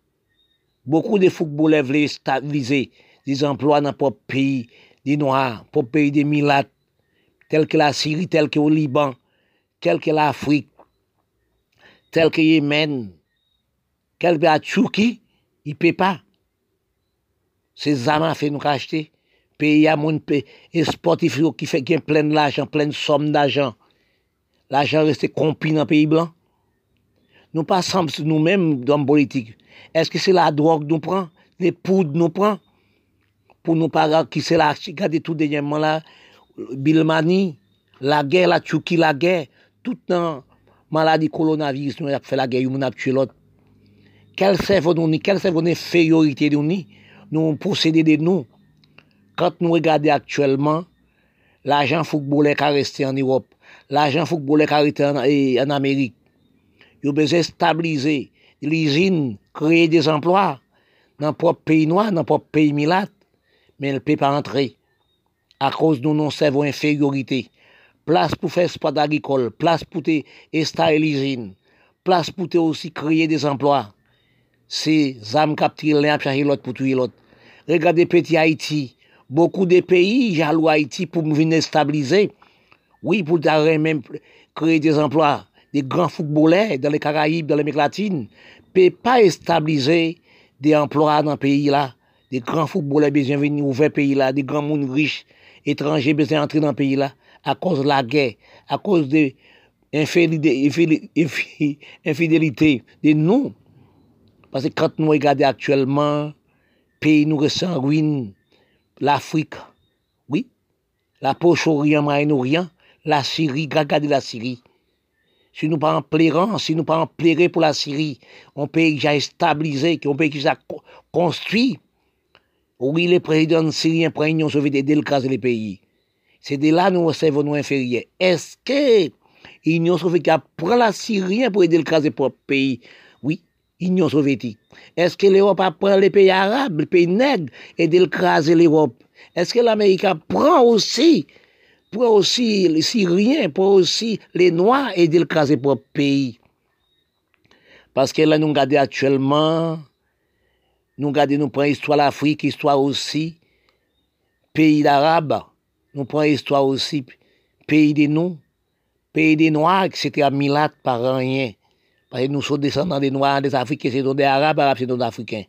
Beaucoup de footballeurs veulent stabiliser des emplois dans le propre pays des Noirs, propre pays des Milates, tels que la Syrie, tels que le Liban, tels que l'Afrique, tels que le Yémen, tels que la Turquie, ils ne peuvent pas. Ces amas fait nous racheter. Pays à mon pays, et sportifs qui fait gain plein d'argent, plein de somme d'argent. L'argent reste compris dans le pays blanc. Nous pas sommes nous-mêmes dans la politique. Est-ce que c'est la drogue nous prend, les poudres nous prend, pour nous parler qui c'est la regardez tout dernièrement là, Bilmani, la guerre, la Turquie, la guerre, tout dans maladie coronavirus nous a fait la guerre, nous a tué l'autre. Quel cerveau nous ni, quel cerveau d'infériorité nous posséder de nous. Quand nous regardons actuellement, l'argent footballeur qui a resté en Europe, l'argent footballeur qui a resté en Amérique. Ils ont besoin de stabiliser l'usine, créer des emplois dans le propre pays noir, dans le propre pays milat, mais elle ne peut pas entrer à cause de nos cerveaux infériorité. Place pour faire sport agricole, place pour installer l'usine, place pour aussi créer des emplois. C'est âmes capturées l'un pour chercher l'autre pour tuer l'autre. Regardez petit Haïti, beaucoup de pays jaloux Haïti pour venir stabiliser, oui, pour même créer des emplois. Des grands footballeurs dans les Caraïbes, dans l'Amérique latine, ne peuvent pas stabiliser des emplois dans le pays-là. Des grands footballeurs besoin de venir ouvrir le pays-là, des grands mondes riches, étrangers besoin d'entrer dans le pays-là, à cause de la guerre, à cause de l'infidélité de nous. Parce que quand nous regardons actuellement, le pays nous reste en ruine, l'Afrique, oui, la Proche-Orient, Moyen-Orient, la Syrie, regardez la Syrie. Si nous pas en plairant, si nous pas en plairer pour la Syrie, on pays qui a stabilisé, on pays qui a construit. Oui, les présidents syriens prennent l'Union soviétique dès le cas des pays. C'est de là que nous recevons nos inférieurs. Est-ce que l'Union soviétique prend la Syrie pour aider le cas des propres pays? Oui, l'Union soviétique. Est-ce que l'Europe prend les pays arabes, les pays nègres, aider le cas de l'Europe? Est-ce que l'Amérique prend aussi? Pour aussi les Syriens, pour aussi les Noirs aider le cas de leur propre pays. Parce que là, nous regardons actuellement, nous regardons, nous prenons l'histoire de l'Afrique, l'histoire aussi, pays d'Arabes, nous prenons l'histoire aussi, pays des noms, pays des Noirs, etc. Milat par rien. Parce que nous sommes descendants des Noirs, des Africains, c'est des Arabes, Arabes, c'est des Africains.